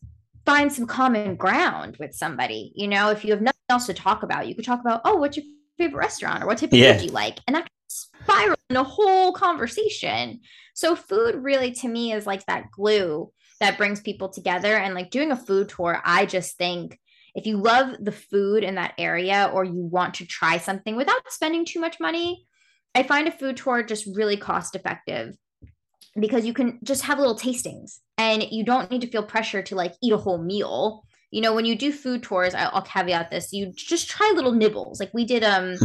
finds some common ground with somebody. You know, if you have nothing else to talk about, you could talk about, oh, what's your favorite restaurant or what type of yeah. food do you like? And that can spiral in a whole conversation. So food really to me is like that glue that brings people together. And like doing a food tour, I just think if you love the food in that area or you want to try something without spending too much money, I find a food tour just really cost effective. Because you can just have little tastings and you don't need to feel pressure to like eat a whole meal. You know, when you do food tours, I'll, I'll caveat this. You just try little nibbles. Like we did um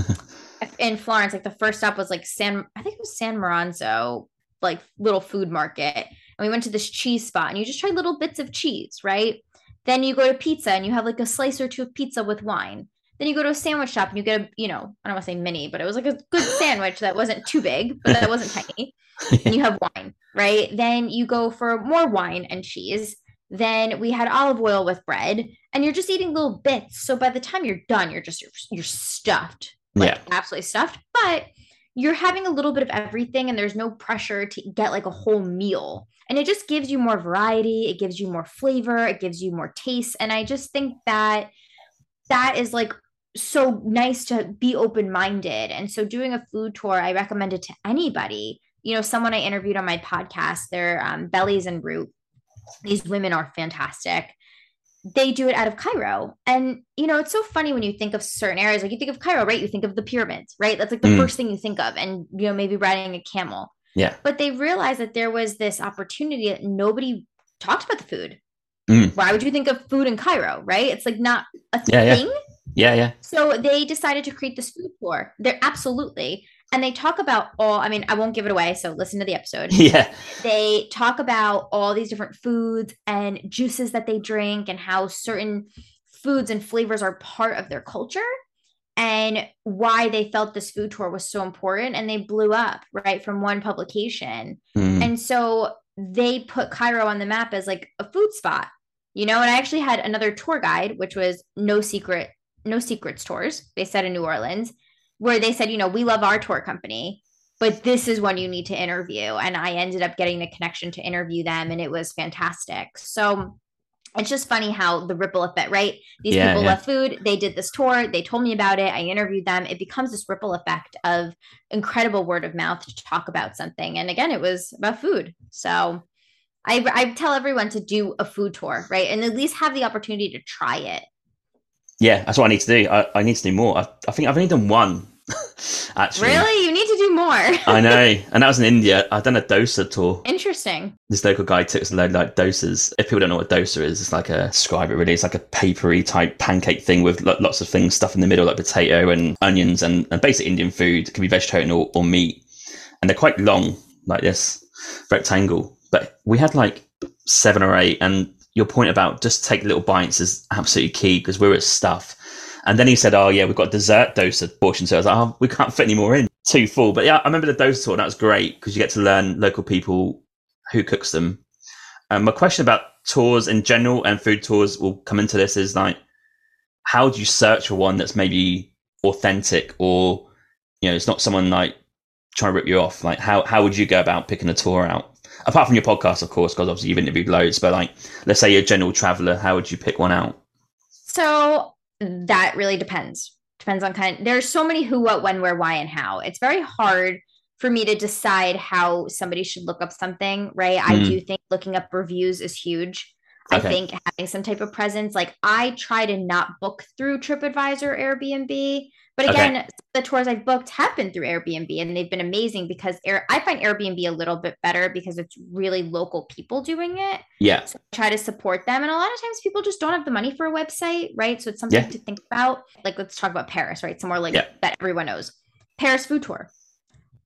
in Florence, like the first stop was like San, I think it was San Maranzo, like little food market. And we went to this cheese spot and you just try little bits of cheese, right? Then you go to pizza and you have like a slice or two of pizza with wine. Then you go to a sandwich shop and you get a, you know, I don't want to say mini, but it was like a good sandwich that wasn't too big, but that wasn't tiny. And you have wine, right? Then you go for more wine and cheese. Then we had olive oil with bread and you're just eating little bits. So by the time you're done, you're just, you're, you're stuffed, like yeah. absolutely stuffed, but you're having a little bit of everything and there's no pressure to get like a whole meal. And it just gives you more variety. It gives you more flavor. It gives you more taste. And I just think that that is like, so nice to be open-minded. And so doing a food tour, I recommend it to anybody. You know, someone I interviewed on my podcast, they're um, Bellies and Root. These women are fantastic. They do it out of Cairo. And, you know, it's so funny when you think of certain areas, like you think of Cairo, right? You think of the pyramids, right? That's like the mm. first thing you think of. And, you know, maybe riding a camel. Yeah. But they realized that there was this opportunity that nobody talked about the food. Mm. Why would you think of food in Cairo, right? It's like not a yeah, thing. Yeah. Yeah, yeah. So they decided to create this food tour. They're absolutely. And they talk about all, I mean, I won't give it away. So listen to the episode. Yeah. They talk about all these different foods and juices that they drink and how certain foods and flavors are part of their culture and why they felt this food tour was so important. And they blew up, right, from one publication. Mm. And so they put Cairo on the map as like a food spot, you know, and I actually had another tour guide, which was No Secret. No Secrets Tours, they said in New Orleans, where they said, you know, we love our tour company, but this is one you need to interview. And I ended up getting the connection to interview them and it was fantastic. So it's just funny how the ripple effect, right? These yeah, people yeah. love food. They did this tour. They told me about it. I interviewed them. It becomes this ripple effect of incredible word of mouth to talk about something. And again, it was about food. So I, I tell everyone to do a food tour, right? And at least have the opportunity to try it. Yeah, that's what I need to do. I, I need to do more. I, I think I've only done one, actually. Really? You need to do more. I know. And that was in India. I've done a dosa tour. Interesting. This local guy took us a load of like, dosas. If people don't know what dosa is, it's like a, describe it really, it's like a papery type pancake thing with lo- lots of things, stuff in the middle, like potato and onions and, and basic Indian food. It can be vegetarian or, or meat. And they're quite long, like this rectangle. But we had like seven or eight. And your point about just take little bites is absolutely key, because we were at stuff. And then he said, oh, yeah, we've got dessert dosa portion. So I was like, oh, we can't fit any more in. Too full. But yeah, I remember the dosa tour. That was great because you get to learn local people who cooks them. Um, my question about tours in general and food tours will come into this is like, how do you search for one that's maybe authentic, or, you know, it's not someone like trying to rip you off? Like, how, how would you go about picking a tour out? Apart from your podcast, of course, because obviously you've interviewed loads, but like, let's say you're a general traveler, how would you pick one out? So that really depends. Depends on kind of, there's so many who, what, when, where, why, and how. It's very hard for me to decide how somebody should look up something, right? Mm. I do think looking up reviews is huge. Okay. I think having some type of presence, like I try to not book through TripAdvisor, Airbnb, but again, okay. the tours I've booked have been through Airbnb, and they've been amazing because Air- I find Airbnb a little bit better because it's really local people doing it. Yeah. So I try to support them. And a lot of times people just don't have the money for a website, right? So it's something yeah. to think about. Like, let's talk about Paris, right? Somewhere like yeah. that everyone knows. Paris food tour.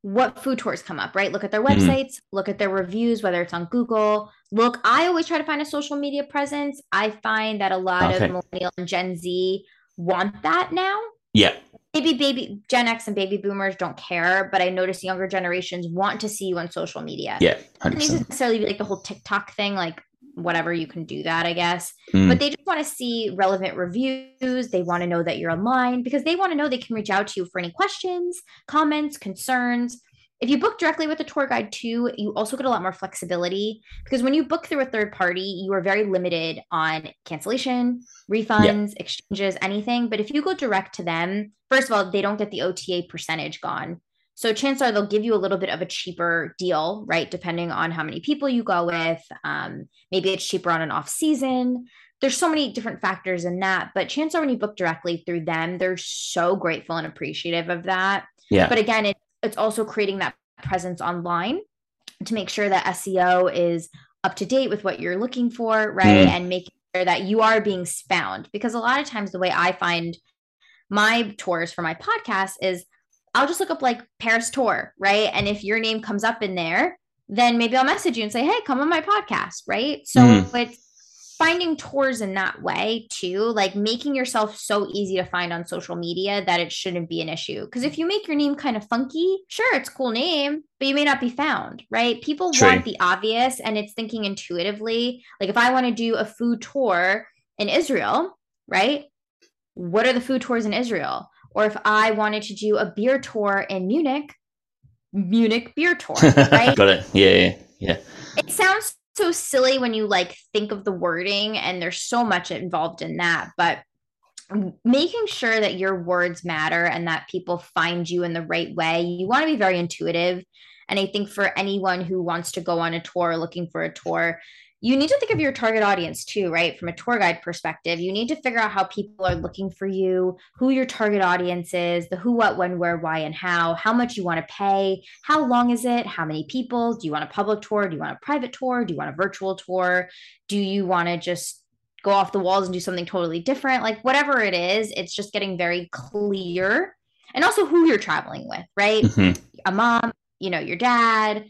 What food tours come up, right? Look at their websites, mm-hmm. look at their reviews, whether it's on Google. Look, I always try to find a social media presence. I find that a lot okay. of millennial and Gen Z want that now. Yeah. Maybe baby Gen X and baby boomers don't care, but I notice younger generations want to see you on social media. Yeah. one hundred percent. It doesn't necessarily be like the whole TikTok thing, like whatever, you can do that, I guess. Mm. But they just want to see relevant reviews. They want to know that you're online because they want to know they can reach out to you for any questions, comments, concerns. If you book directly with a tour guide too, you also get a lot more flexibility, because when you book through a third party, you are very limited on cancellation, refunds, yeah. exchanges, anything. But if you go direct to them, first of all, they don't get the O T A percentage gone. So chances are they'll give you a little bit of a cheaper deal, right? Depending on how many people you go with. Um, maybe it's cheaper on an off season. There's so many different factors in that, but chances are when you book directly through them, they're so grateful and appreciative of that. Yeah. But again, it, it's also creating that presence online to make sure that S E O is up to date with what you're looking for, right? Mm. And making sure that you are being found. Because a lot of times the way I find my tours for my podcast is I'll just look up like Paris tour, right? And if your name comes up in there, then maybe I'll message you and say, hey, come on my podcast, right? So mm. it's finding tours in that way too, like making yourself so easy to find on social media that it shouldn't be an issue. Because if you make your name kind of funky, sure, it's a cool name, but you may not be found, right? People True. Want the obvious, and it's thinking intuitively. Like if I want to do a food tour in Israel, right? What are the food tours in Israel? Or if I wanted to do a beer tour in Munich, Munich beer tour, right? Got it. Yeah, yeah, yeah. It sounds so silly when you like think of the wording, and there's so much involved in that, but making sure that your words matter and that people find you in the right way. You want to be very intuitive. And I think for anyone who wants to go on a tour, looking for a tour, you need to think of your target audience too, right? From a tour guide perspective, you need to figure out how people are looking for you, who your target audience is, the who, what, when, where, why, and how, how much you want to pay, how long is it, how many people, do you want a public tour, do you want a private tour, do you want a virtual tour, do you want to just go off the walls and do something totally different? Like whatever it is, it's just getting very clear. And also who you're traveling with, right? Mm-hmm. A mom, you know, your dad,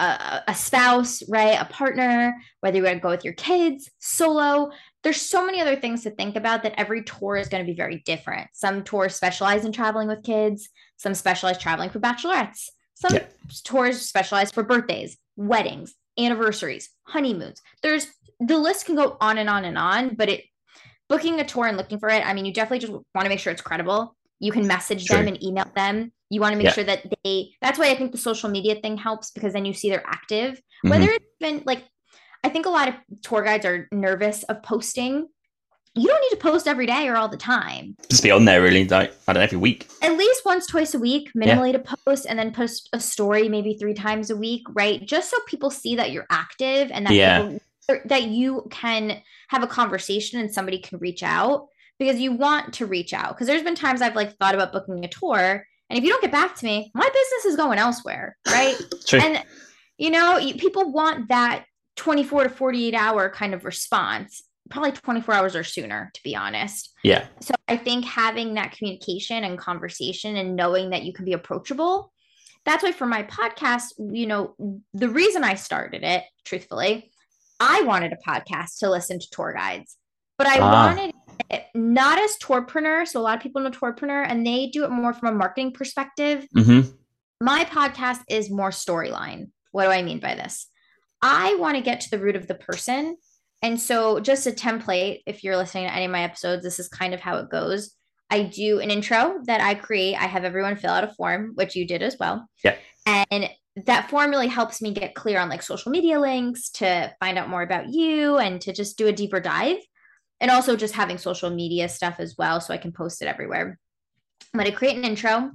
A, a spouse, right? A partner, whether you want to go with your kids, solo. There's so many other things to think about that every tour is going to be very different. Some tours specialize in traveling with kids. Some specialize traveling for bachelorettes. Some yeah. tours specialize for birthdays, weddings, anniversaries, honeymoons. There's the list can go on and on and on, but it booking a tour and looking for it. I mean, you definitely just want to make sure it's credible. You can message True. Them and email them. You want to make yeah. sure that they, that's why I think the social media thing helps, because then you see they're active, mm-hmm. whether it's been like, I think a lot of tour guides are nervous of posting. You don't need to post every day or all the time. Just be on there really, like, I don't know, every week. At least once, twice a week, minimally yeah. to post, and then post a story maybe three times a week, right? Just so people see that you're active and that yeah. people, that you can have a conversation and somebody can reach out, because you want to reach out. Because there's been times I've like thought about booking a tour, and if you don't get back to me, my business is going elsewhere, right? True. And, you know, people want that twenty-four to forty-eight hour kind of response, probably twenty-four hours or sooner, to be honest. Yeah. So I think having that communication and conversation and knowing that you can be approachable that's why for my podcast, you know, the reason I started it, truthfully, I wanted a podcast to listen to tour guides, but I ah. wanted it not as tourpreneur. So a lot of people know tourpreneur and they do it more from a marketing perspective. Mm-hmm. My podcast is more storyline. What do I mean by this? I want to get to the root of the person. And so just a template, if you're listening to any of my episodes, this is kind of how it goes. I do an intro that I create. I have everyone fill out a form, which you did as well. Yeah. And that form really helps me get clear on like social media links to find out more about you and to just do a deeper dive. And also just having social media stuff as well, so I can post it everywhere. I'm going to create an intro.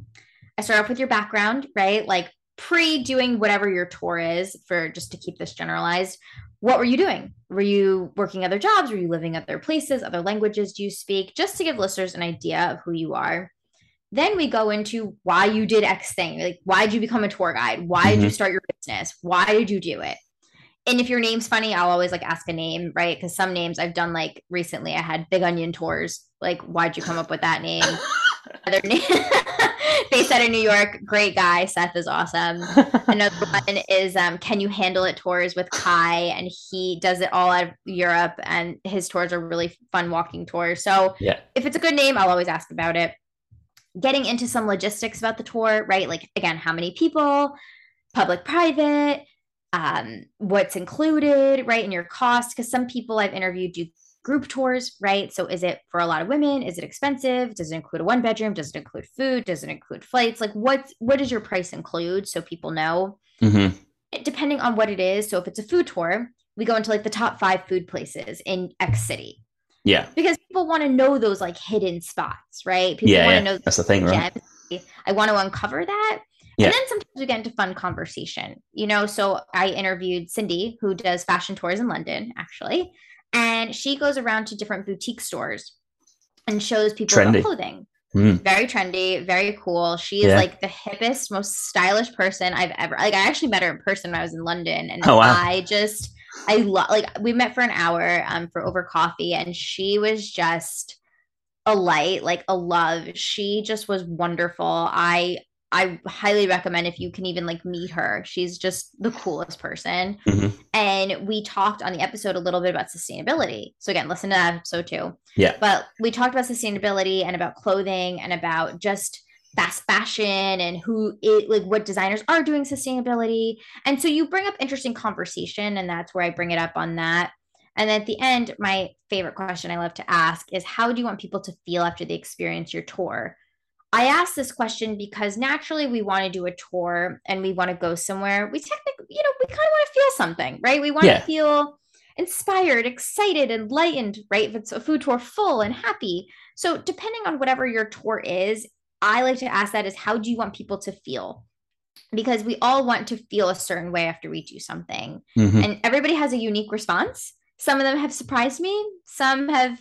I start off with your background, right? Like pre-doing whatever your tour is, for just to keep this generalized. What were you doing? Were you working other jobs? Were you living other places? Other languages do you speak? Just to give listeners an idea of who you are. Then we go into why you did X thing. Like, why did you become a tour guide? Why mm-hmm. did you start your business? Why did you do it? And if your name's funny, I'll always like ask a name, right? Because some names I've done, like recently I had Big Onion Tours. Like, why'd you come up with that name? Other name based out of New York. Great guy. Seth is awesome. Another one is um, Can You Handle It Tours with Kai. And he does it all out of Europe. And his tours are really fun walking tours. So yeah. if it's a good name, I'll always ask about it. Getting into some logistics about the tour, right? Like, again, how many people, public, private, um, what's included, right? In your cost. Because some people I've interviewed do group tours, right? So is it for a lot of women? Is it expensive? Does it include a one bedroom? Does it include food? Does it include flights? Like what's, what does your price include? So people know mm-hmm. depending on what it is. So if it's a food tour, we go into like the top five food places in X city. Yeah. Because people want to know those like hidden spots, right? People yeah, want to yeah. know. That's the thing, right? I want to uncover that. Yeah. And then sometimes we get into fun conversation, you know? So I interviewed Cindy, who does fashion tours in London, actually. And she goes around to different boutique stores and shows people trendy. Clothing. Mm. Very trendy, very cool. She is yeah. like the hippest, most stylish person I've ever, like I actually met her in person when I was in London. And oh, wow. I just, I love, like we met for an hour um, for over coffee and she was just a light, like a love. She just was wonderful. I I highly recommend if you can even like meet her. She's just the coolest person. Mm-hmm. And we talked on the episode a little bit about sustainability. So again, listen to that episode too. Yeah. But we talked about sustainability and about clothing and about just fast fashion and who it like what designers are doing sustainability. And so you bring up interesting conversation and that's where I bring it up on that. And at the end, my favorite question I love to ask is how do you want people to feel after they experience your tour? I asked this question because naturally we want to do a tour and we want to go somewhere. We technically, you know, we kind of want to feel something, right? We want yeah. to feel inspired, excited, enlightened, right? If it's a food tour, full and happy. So depending on whatever your tour is, I like to ask that is how do you want people to feel? Because we all want to feel a certain way after we do something. Mm-hmm. And everybody has a unique response. Some of them have surprised me. Some have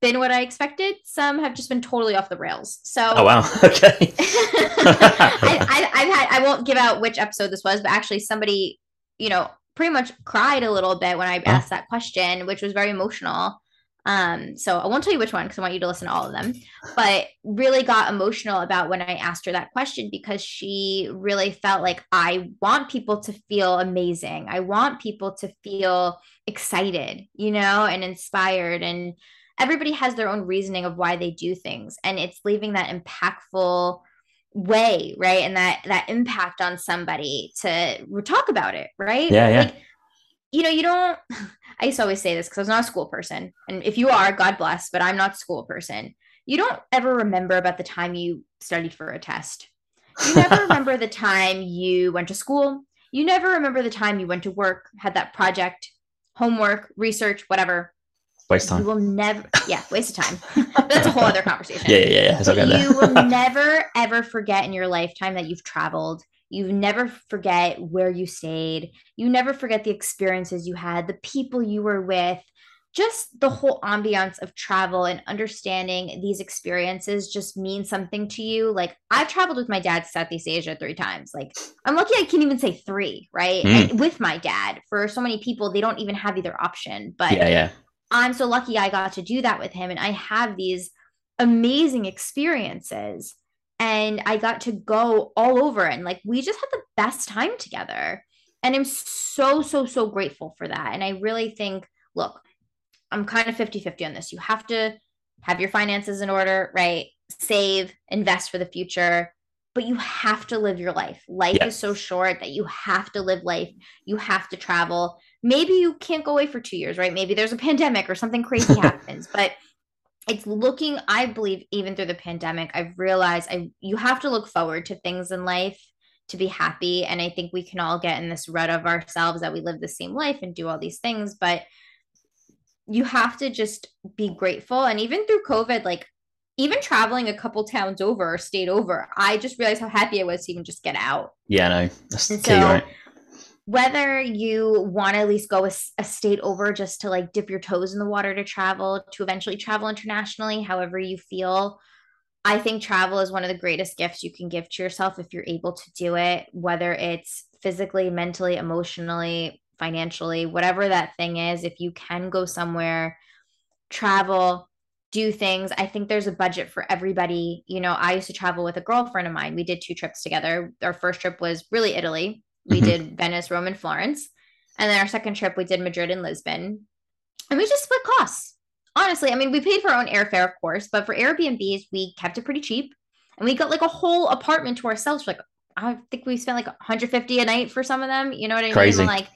been what I expected. Some have just been totally off the rails. So, oh wow, okay. I, I, I've had. I won't give out which episode this was, but actually, somebody, you know, pretty much cried a little bit when I asked oh. that question, which was very emotional. Um, so I won't tell you which one because I want you to listen to all of them. But really got emotional about when I asked her that question because she really felt like I want people to feel amazing. I want people to feel excited, you know, and inspired and. Everybody has their own reasoning of why they do things. And it's leaving that impactful way, right? And that that impact on somebody to talk about it, right? Yeah, yeah. Like, you know, you don't, I used to always say this because I was not a school person. And if you are, God bless, but I'm not a school person. You don't ever remember about the time you studied for a test. You never remember the time you went to school. You never remember the time you went to work, had that project, homework, research, whatever. Waste time. You will never, yeah, waste of time. That's a whole other conversation. Yeah, yeah, yeah. It's okay there. You will never, ever forget in your lifetime that you've traveled. You never forget where you stayed. You never forget the experiences you had, the people you were with, just the whole ambiance of travel and understanding these experiences just mean something to you. Like I've traveled with my dad to Southeast Asia three times. Like I'm lucky I can't even say three, right? Mm. And with my dad, for so many people, they don't even have either option. But yeah, yeah. I'm so lucky I got to do that with him. And I have these amazing experiences. and I got to go all over, and like we just had the best time together. And I'm so, so, so grateful for that. And I really think, look, I'm kind of fifty-fifty on this. You have to have your finances in order, right? Save, invest for the future, but you have to live your life. Life yes. is so short that you have to live life. You have to travel. Maybe you can't go away for two years, right? Maybe there's a pandemic or something crazy happens, but it's looking, I believe, even through the pandemic, I've realized I you have to look forward to things in life to be happy. And I think we can all get in this rut of ourselves that we live the same life and do all these things, but you have to just be grateful. And even through COVID, like even traveling a couple towns over or stayed over, I just realized how happy I was to even just get out. Yeah, no, that's and the key, so, right? Whether you want to at least go a, a state over just to like dip your toes in the water to travel, to eventually travel internationally, however you feel, I think travel is one of the greatest gifts you can give to yourself if you're able to do it, whether it's physically, mentally, emotionally, financially, whatever that thing is. If you can go somewhere, travel, do things. I think there's a budget for everybody. You know, I used to travel with a girlfriend of mine. We did two trips together. Our first trip was really Italy. We mm-hmm. did Venice, Rome, and Florence. And then our second trip, we did Madrid and Lisbon. And we just split costs. Honestly, I mean, we paid for our own airfare, of course, but for Airbnbs, we kept it pretty cheap. And we got like a whole apartment to ourselves. For, like, I think we spent like one hundred fifty dollars a night for some of them. You know what I Crazy. mean? Like,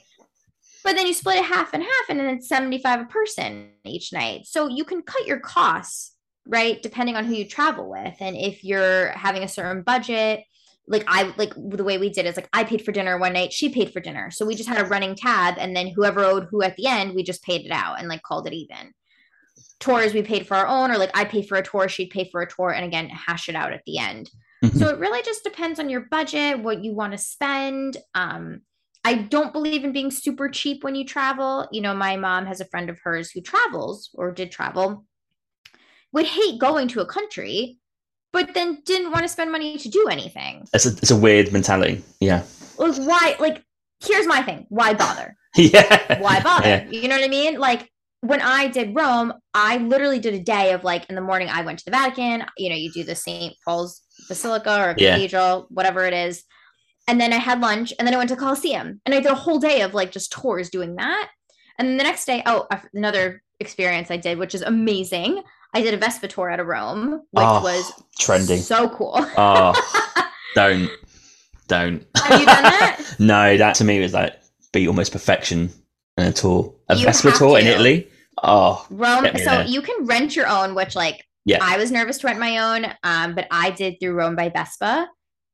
but then you split it half and half, and then it's seventy-five dollars a person each night. So you can cut your costs, right? Depending on who you travel with. And if you're having a certain budget, like I, like the way we did is like, I paid for dinner one night, she paid for dinner. So we just had a running tab, and then whoever owed who at the end, we just paid it out and like called it even. Tours we paid for our own, or like I pay for a tour, she'd pay for a tour, and again, hash it out at the end. Mm-hmm. So it really just depends on your budget, what you want to spend. Um, I don't believe in being super cheap when you travel. You know, my mom has a friend of hers who travels or did travel, would hate going to a country, but then didn't want to spend money to do anything. It's a, it's a weird mentality. Yeah. Like why, like, here's my thing. Why bother? yeah. Why bother? Yeah. You know what I mean? Like, when I did Rome, I literally did a day of like, in the morning, I went to the Vatican, you know, you do the Saint Paul's Basilica or yeah. Cathedral, whatever it is. And then I had lunch, and then I went to Colosseum, and I did a whole day of like just tours doing that. And then the next day, oh, another experience I did, which is amazing. I did a Vespa tour out of Rome, which oh, was trendy. So cool. Oh, don't, don't. Have you done that? No, that to me was like, be almost perfection in a tour, a you Vespa tour to. in Italy. Oh, Rome. So there. You can rent your own, which like yeah. I was nervous to rent my own, um, but I did through Rome by Vespa.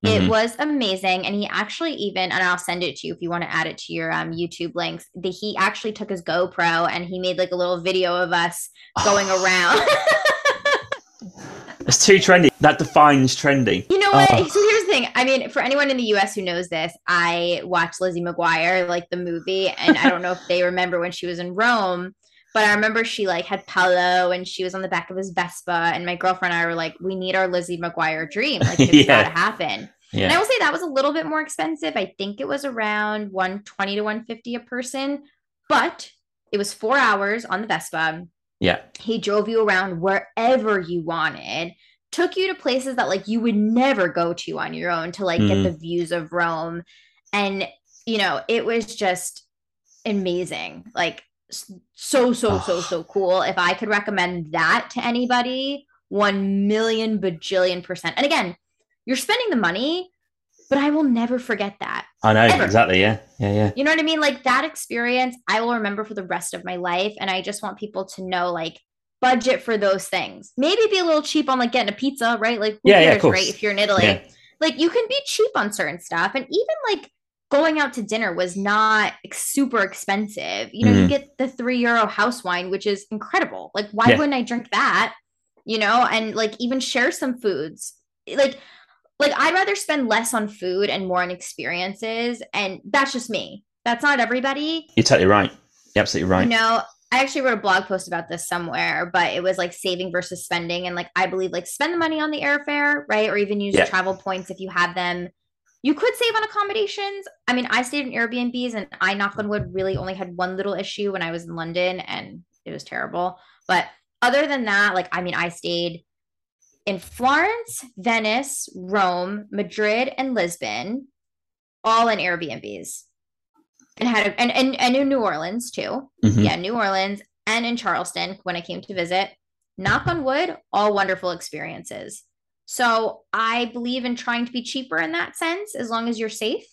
Mm-hmm. It was amazing. And he actually even, and I'll send it to you if you want to add it to your um, YouTube links, the, he actually took his GoPro and he made like a little video of us going around. It's too trendy. That defines trendy. You know what? Oh. So here's the thing. I mean, for anyone in the U S who knows this, I watched Lizzie McGuire, like the movie, and I don't know if they remember when she was in Rome. But I remember she like had Paolo and she was on the back of his Vespa, and my girlfriend and I were like, we need our Lizzie McGuire dream. Like it's yeah. gotta happen. Yeah. And I will say that was a little bit more expensive. I think it was around one twenty to one fifty a person, but it was four hours on the Vespa. Yeah. He drove you around wherever you wanted, took you to places that like you would never go to on your own to like mm. get the views of Rome. And you know, it was just amazing. Like so so oh. so so cool. If I could recommend that to anybody, one million bajillion percent. And again, you're spending the money, but I will never forget that. I know Ever. exactly. Yeah, yeah, yeah. You know what I mean? Like that experience, I will remember for the rest of my life. And I just want people to know, like, budget for those things. Maybe be a little cheap on like getting a pizza, right? Like, who yeah, cares, yeah, right? If you're in Italy, yeah. like you can be cheap on certain stuff, and even like. Going out to dinner was not super expensive. You know, mm. you get the three euro house wine, which is incredible. Like, why yeah. wouldn't I drink that? You know, and like even share some foods. Like, like I'd rather spend less on food and more on experiences. And that's just me. That's not everybody. You're totally right. You're absolutely right. You know, I actually wrote a blog post about this somewhere, but it was like saving versus spending. And like, I believe like spend the money on the airfare, right? Or even use yeah. travel points if you have them. You could save on accommodations. I mean, I stayed in Airbnbs, and I, knock on wood, really only had one little issue when I was in London, and it was terrible. But other than that, like, I mean, I stayed in Florence, Venice, Rome, Madrid, and Lisbon, all in Airbnbs, and had a, and, and and in New Orleans too. Mm-hmm. Yeah, New Orleans and in Charleston when I came to visit. Knock on wood, all wonderful experiences. So I believe in trying to be cheaper in that sense, as long as you're safe.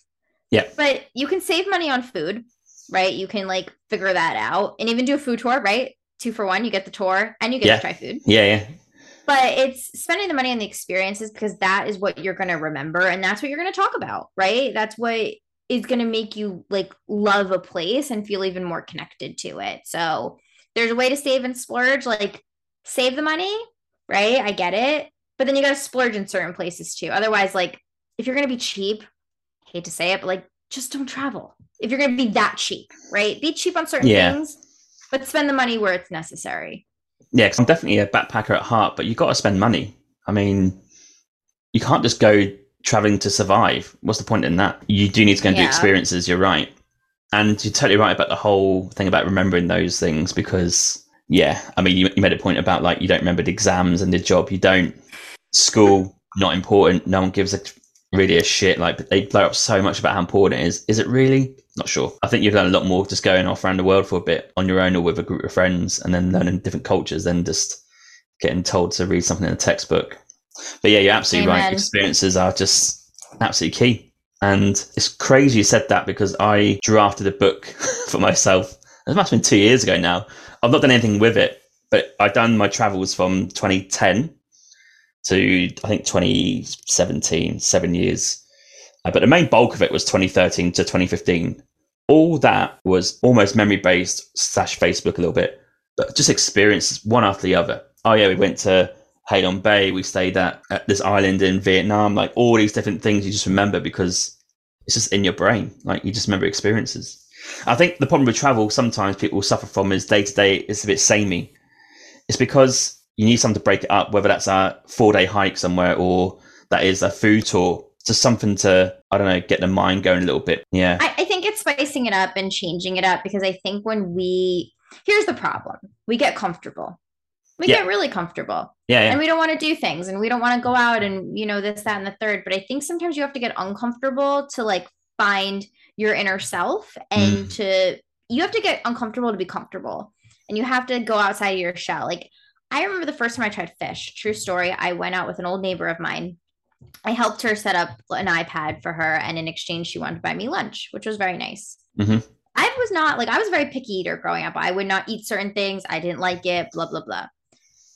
Yeah. But you can save money on food, right? You can like figure that out and even do a food tour, right? Two for one, you get the tour and you get yeah. to try food. Yeah, yeah. But it's spending the money on the experiences, because that is what you're going to remember. And that's what you're going to talk about, right? That's what is going to make you like love a place and feel even more connected to it. So there's a way to save and splurge, like save the money, right? I get it. But then you got to splurge in certain places too. Otherwise, like if you're going to be cheap, I hate to say it, but like just don't travel. If you're going to be that cheap, right? Be cheap on certain yeah. things, but spend the money where it's necessary. Yeah, because I'm definitely a backpacker at heart, but you've got to spend money. I mean, you can't just go traveling to survive. What's the point in that? You do need to go and yeah. do experiences, you're right. And you're totally right about the whole thing about remembering those things, because, yeah, I mean, you, you made a point about, like, you don't remember the exams and the job. You don't. School, not important. No one gives a really a shit. Like, they blow up so much about how important it is. Is it really? Not sure. I think you've learned a lot more just going off around the world for a bit on your own or with a group of friends, and then learning different cultures than just getting told to read something in a textbook. But yeah, you're absolutely Amen. right. Experiences are just absolutely key. And it's crazy you said that, because I drafted a book for myself. It must have been two years ago now. I've not done anything with it, but I've done my travels from twenty ten to, I think, twenty seventeen, seven years. But the main bulk of it was twenty thirteen to twenty fifteen. All that was almost memory-based slash Facebook a little bit, but just experiences one after the other. Oh, yeah, we went to Hai Long Bay. We stayed at, at this island in Vietnam. Like, all these different things you just remember because it's just in your brain. Like, you just remember experiences. I think the problem with travel sometimes people suffer from is day-to-day it's a bit samey. It's because you need something to break it up, whether that's a four-day hike somewhere or that is a food tour. Just something to, I don't know, get the mind going a little bit. Yeah. I, I think it's spicing it up and changing it up, because I think when we, here's the problem. We get comfortable. We yeah. get really comfortable. Yeah, yeah. And we don't want to do things, and we don't want to go out and, you know, this, that, and the third. But I think sometimes you have to get uncomfortable to like find your inner self, and mm. to, you have to get uncomfortable to be comfortable, and you have to go outside of your shell. Like, I remember the first time I tried fish, true story. I went out with an old neighbor of mine. I helped her set up an iPad for her, and in exchange, she wanted to buy me lunch, which was very nice. Mm-hmm. I was not like, I was a very picky eater growing up. I would not eat certain things. I didn't like it, blah, blah, blah.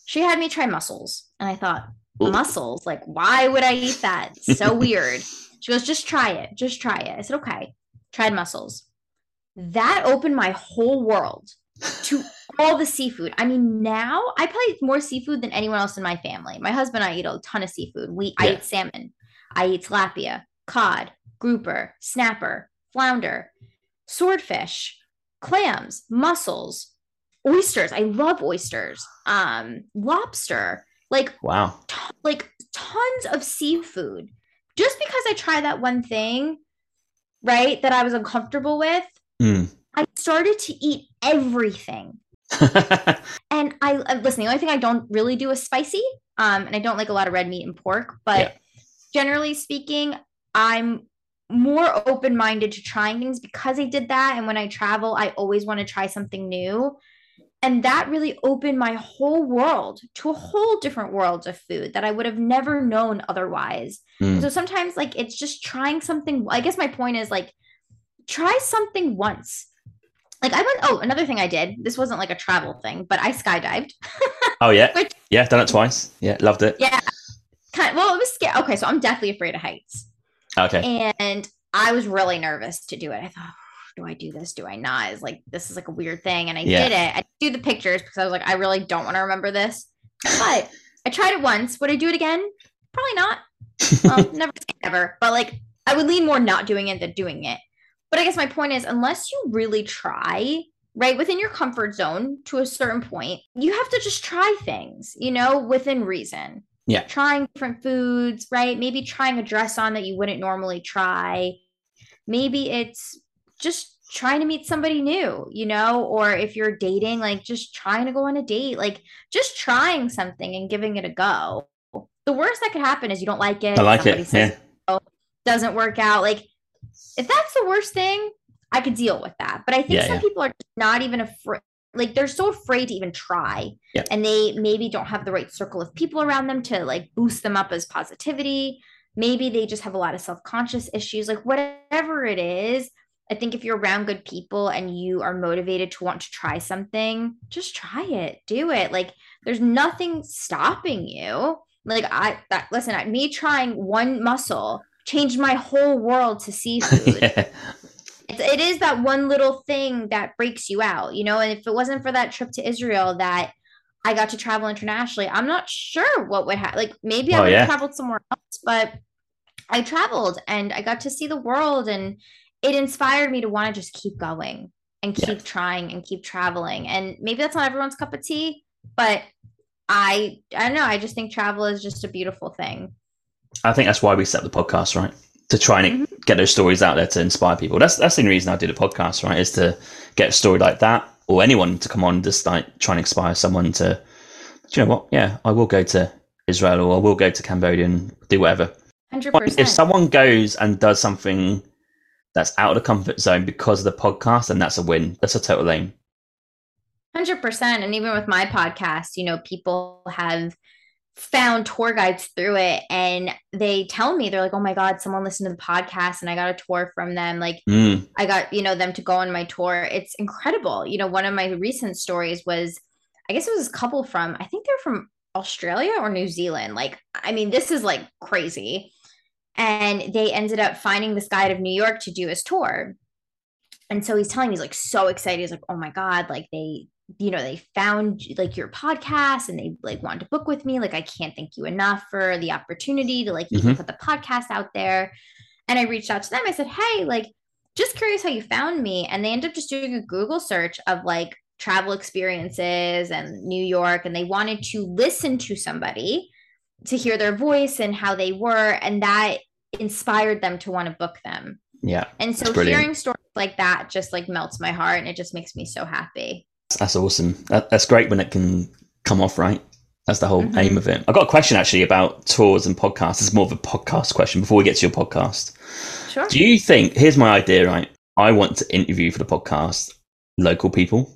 She had me try mussels. And I thought, Ooh. mussels? Like, why would I eat that? So weird. She goes, just try it. Just try it. I said, okay. Tried mussels. That opened my whole world to all the seafood. I mean, now I probably eat more seafood than anyone else in my family. My husband and I eat a ton of seafood. We yeah. I eat salmon. I eat tilapia, cod, grouper, snapper, flounder, swordfish, clams, mussels, oysters. I love oysters. Um, lobster. Like wow. T- like tons of seafood. Just because I tried that one thing, right, that I was uncomfortable with, mm. I started to eat everything. And I listen, the only thing I don't really do is spicy, um and I don't like a lot of red meat and pork, but yeah. generally speaking, I'm more open-minded to trying things because I did that. And when I travel, I always want to try something new, and that really opened my whole world to a whole different world of food that I would have never known otherwise. mm. So sometimes, like, it's just trying something. I guess my point is, like, try something once. Like, I went, oh, another thing I did, this wasn't like a travel thing, but I skydived. Oh, yeah. Which, yeah, done it twice. Yeah, loved it. Yeah. Kind of, well, it was scary. Okay, so I'm deathly afraid of heights. Okay. And I was really nervous to do it. I thought, do I do this? Do I not? It's like, this is like a weird thing. And I yeah. did it. I did do the pictures because I was like, I really don't want to remember this. But I tried it once. Would I do it again? Probably not. Well, never say never. But, like, I would lean more not doing it than doing it. But I guess my point is, unless you really try, right, within your comfort zone to a certain point, you have to just try things, you know, within reason. Yeah. Trying different foods, right? Maybe trying a dress on that you wouldn't normally try. Maybe it's just trying to meet somebody new, you know, or if you're dating, like just trying to go on a date, like just trying something and giving it a go. the worst that could happen is you don't like it. I like it. Says, yeah. Oh, doesn't work out. Like, if that's the worst thing, I could deal with that. But I think yeah, some yeah. people are not even afraid. Like, they're so afraid to even try. Yeah. And they maybe don't have the right circle of people around them to like boost them up as positivity. Maybe they just have a lot of self-conscious issues. Like, whatever it is, I think if you're around good people and you are motivated to want to try something, just try it, do it. Like, there's nothing stopping you. Like, I, that, listen, I, me trying one mussel changed my whole world to seafood. yeah. It is that one little thing that breaks you out, you know, and if it wasn't for that trip to Israel that I got to travel internationally, I'm not sure what would happen. Like, maybe oh, I would have yeah. traveled somewhere else, but I traveled and I got to see the world, and it inspired me to want to just keep going and keep yeah. trying and keep traveling. And maybe that's not everyone's cup of tea, but I, I don't know. I just think travel is just a beautiful thing. I think that's why we set up the podcast, right? To try and mm-hmm. get those stories out there to inspire people. That's that's the only reason I do the podcast, right? Is to get a story like that, or anyone to come on, just like try and inspire someone to, do you know what? Yeah, I will go to Israel, or I will go to Cambodia and do whatever. one hundred percent. But if someone goes and does something that's out of the comfort zone because of the podcast, then that's a win. That's a total aim. one hundred percent. And even with my podcast, you know, people have found tour guides through it, and they tell me, they're like, oh my God, someone listened to the podcast and I got a tour from them. Like mm. I got, you know, them to go on my tour. It's incredible. You know, one of my recent stories was, I guess it was a couple from, I think they're from Australia or New Zealand. Like, I mean, this is like crazy. And they ended up finding this guide of New York to do his tour. And so he's telling me, he's like so excited. He's like, oh my God, like they, you know, they found like your podcast and they like wanted to book with me. Like, I can't thank you enough for the opportunity to like mm-hmm. even put the podcast out there. And I reached out to them. I said, hey, like, just curious how you found me. And they ended up just doing a Google search of like travel experiences and New York. And they wanted to listen to somebody to hear their voice and how they were. And that inspired them to want to book them. Yeah. And so hearing stories like that just like melts my heart, and it just makes me so happy. That's awesome. That, that's great when it can come off right. That's the whole mm-hmm. aim of it. I've got a question actually about tours and podcasts. It's more of a podcast question before we get to your podcast. Sure. Do you think, here's my idea, right? I want to interview for the podcast local people.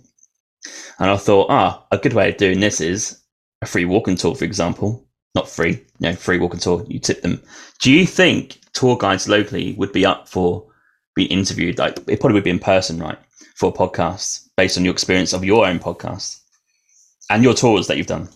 And I thought, ah, a good way of doing this is a free walking tour, for example. Not free, you know, free walking tour. You tip them. Do you think tour guides locally would be up for being interviewed? Like, it probably would be in person, right? For podcasts, based on your experience of your own podcast and your tours that you've done?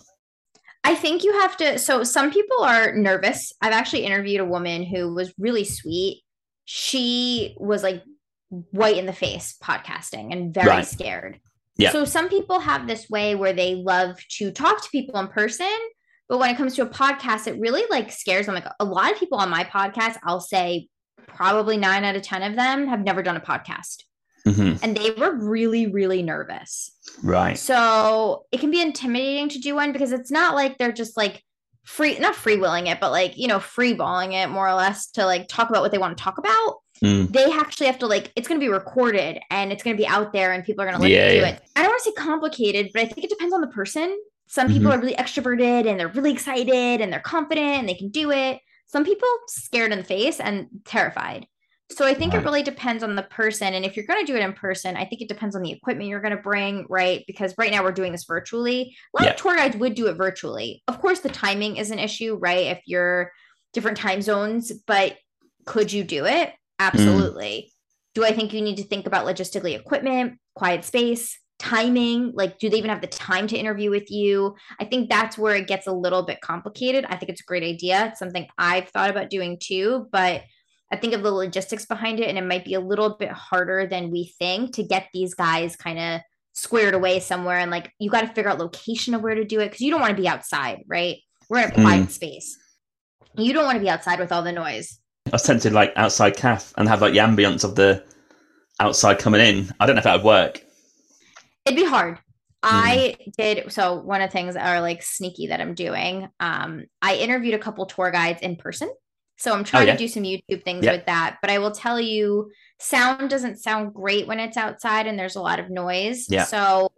I think you have to. So some people are nervous. I've actually interviewed a woman who was really sweet. She was like white in the face podcasting and very right. scared. Yeah. So some people have this way where they love to talk to people in person, but when it comes to a podcast, it really like scares them. Like, a lot of people on my podcast, I'll say probably nine out of ten of them have never done a podcast. Mm-hmm. And they were really, really nervous. Right. So it can be intimidating to do one, because it's not like they're just like free, not free willing it, but like, you know, free balling it more or less to like talk about what they want to talk about. Mm. They actually have to like, it's going to be recorded and it's going to be out there and people are going to like yeah, do yeah. it. I don't want to say complicated, but I think it depends on the person. Some people mm-hmm. are really extroverted and they're really excited and they're confident and they can do it. Some people scared in the face and terrified. So I think right. it really depends on the person. And if you're going to do it in person, I think it depends on the equipment you're going to bring, right? Because right now we're doing this virtually. A lot yeah. of tour guides would do it virtually. Of course, the timing is an issue, right? If you're different time zones, but could you do it? Absolutely. Mm. Do I think you need to think about logistically equipment, quiet space, timing? Like, do they even have the time to interview with you? I think that's where it gets a little bit complicated. I think it's a great idea. It's something I've thought about doing too, but I think of the logistics behind it, and it might be a little bit harder than we think to get these guys kind of squared away somewhere. And like, you got to figure out location of where to do it, because you don't want to be outside, right? We're in a quiet mm. space. You don't want to be outside with all the noise. I was tempted like outside caf and have like the ambience of the outside coming in. I don't know if that would work. It'd be hard. I did. So one of the things that are like sneaky that I'm doing, um, I interviewed a couple tour guides in person. So I'm trying oh, yeah. to do some YouTube things yeah. with that. But I will tell you, sound doesn't sound great when it's outside and there's a lot of noise. Yeah. So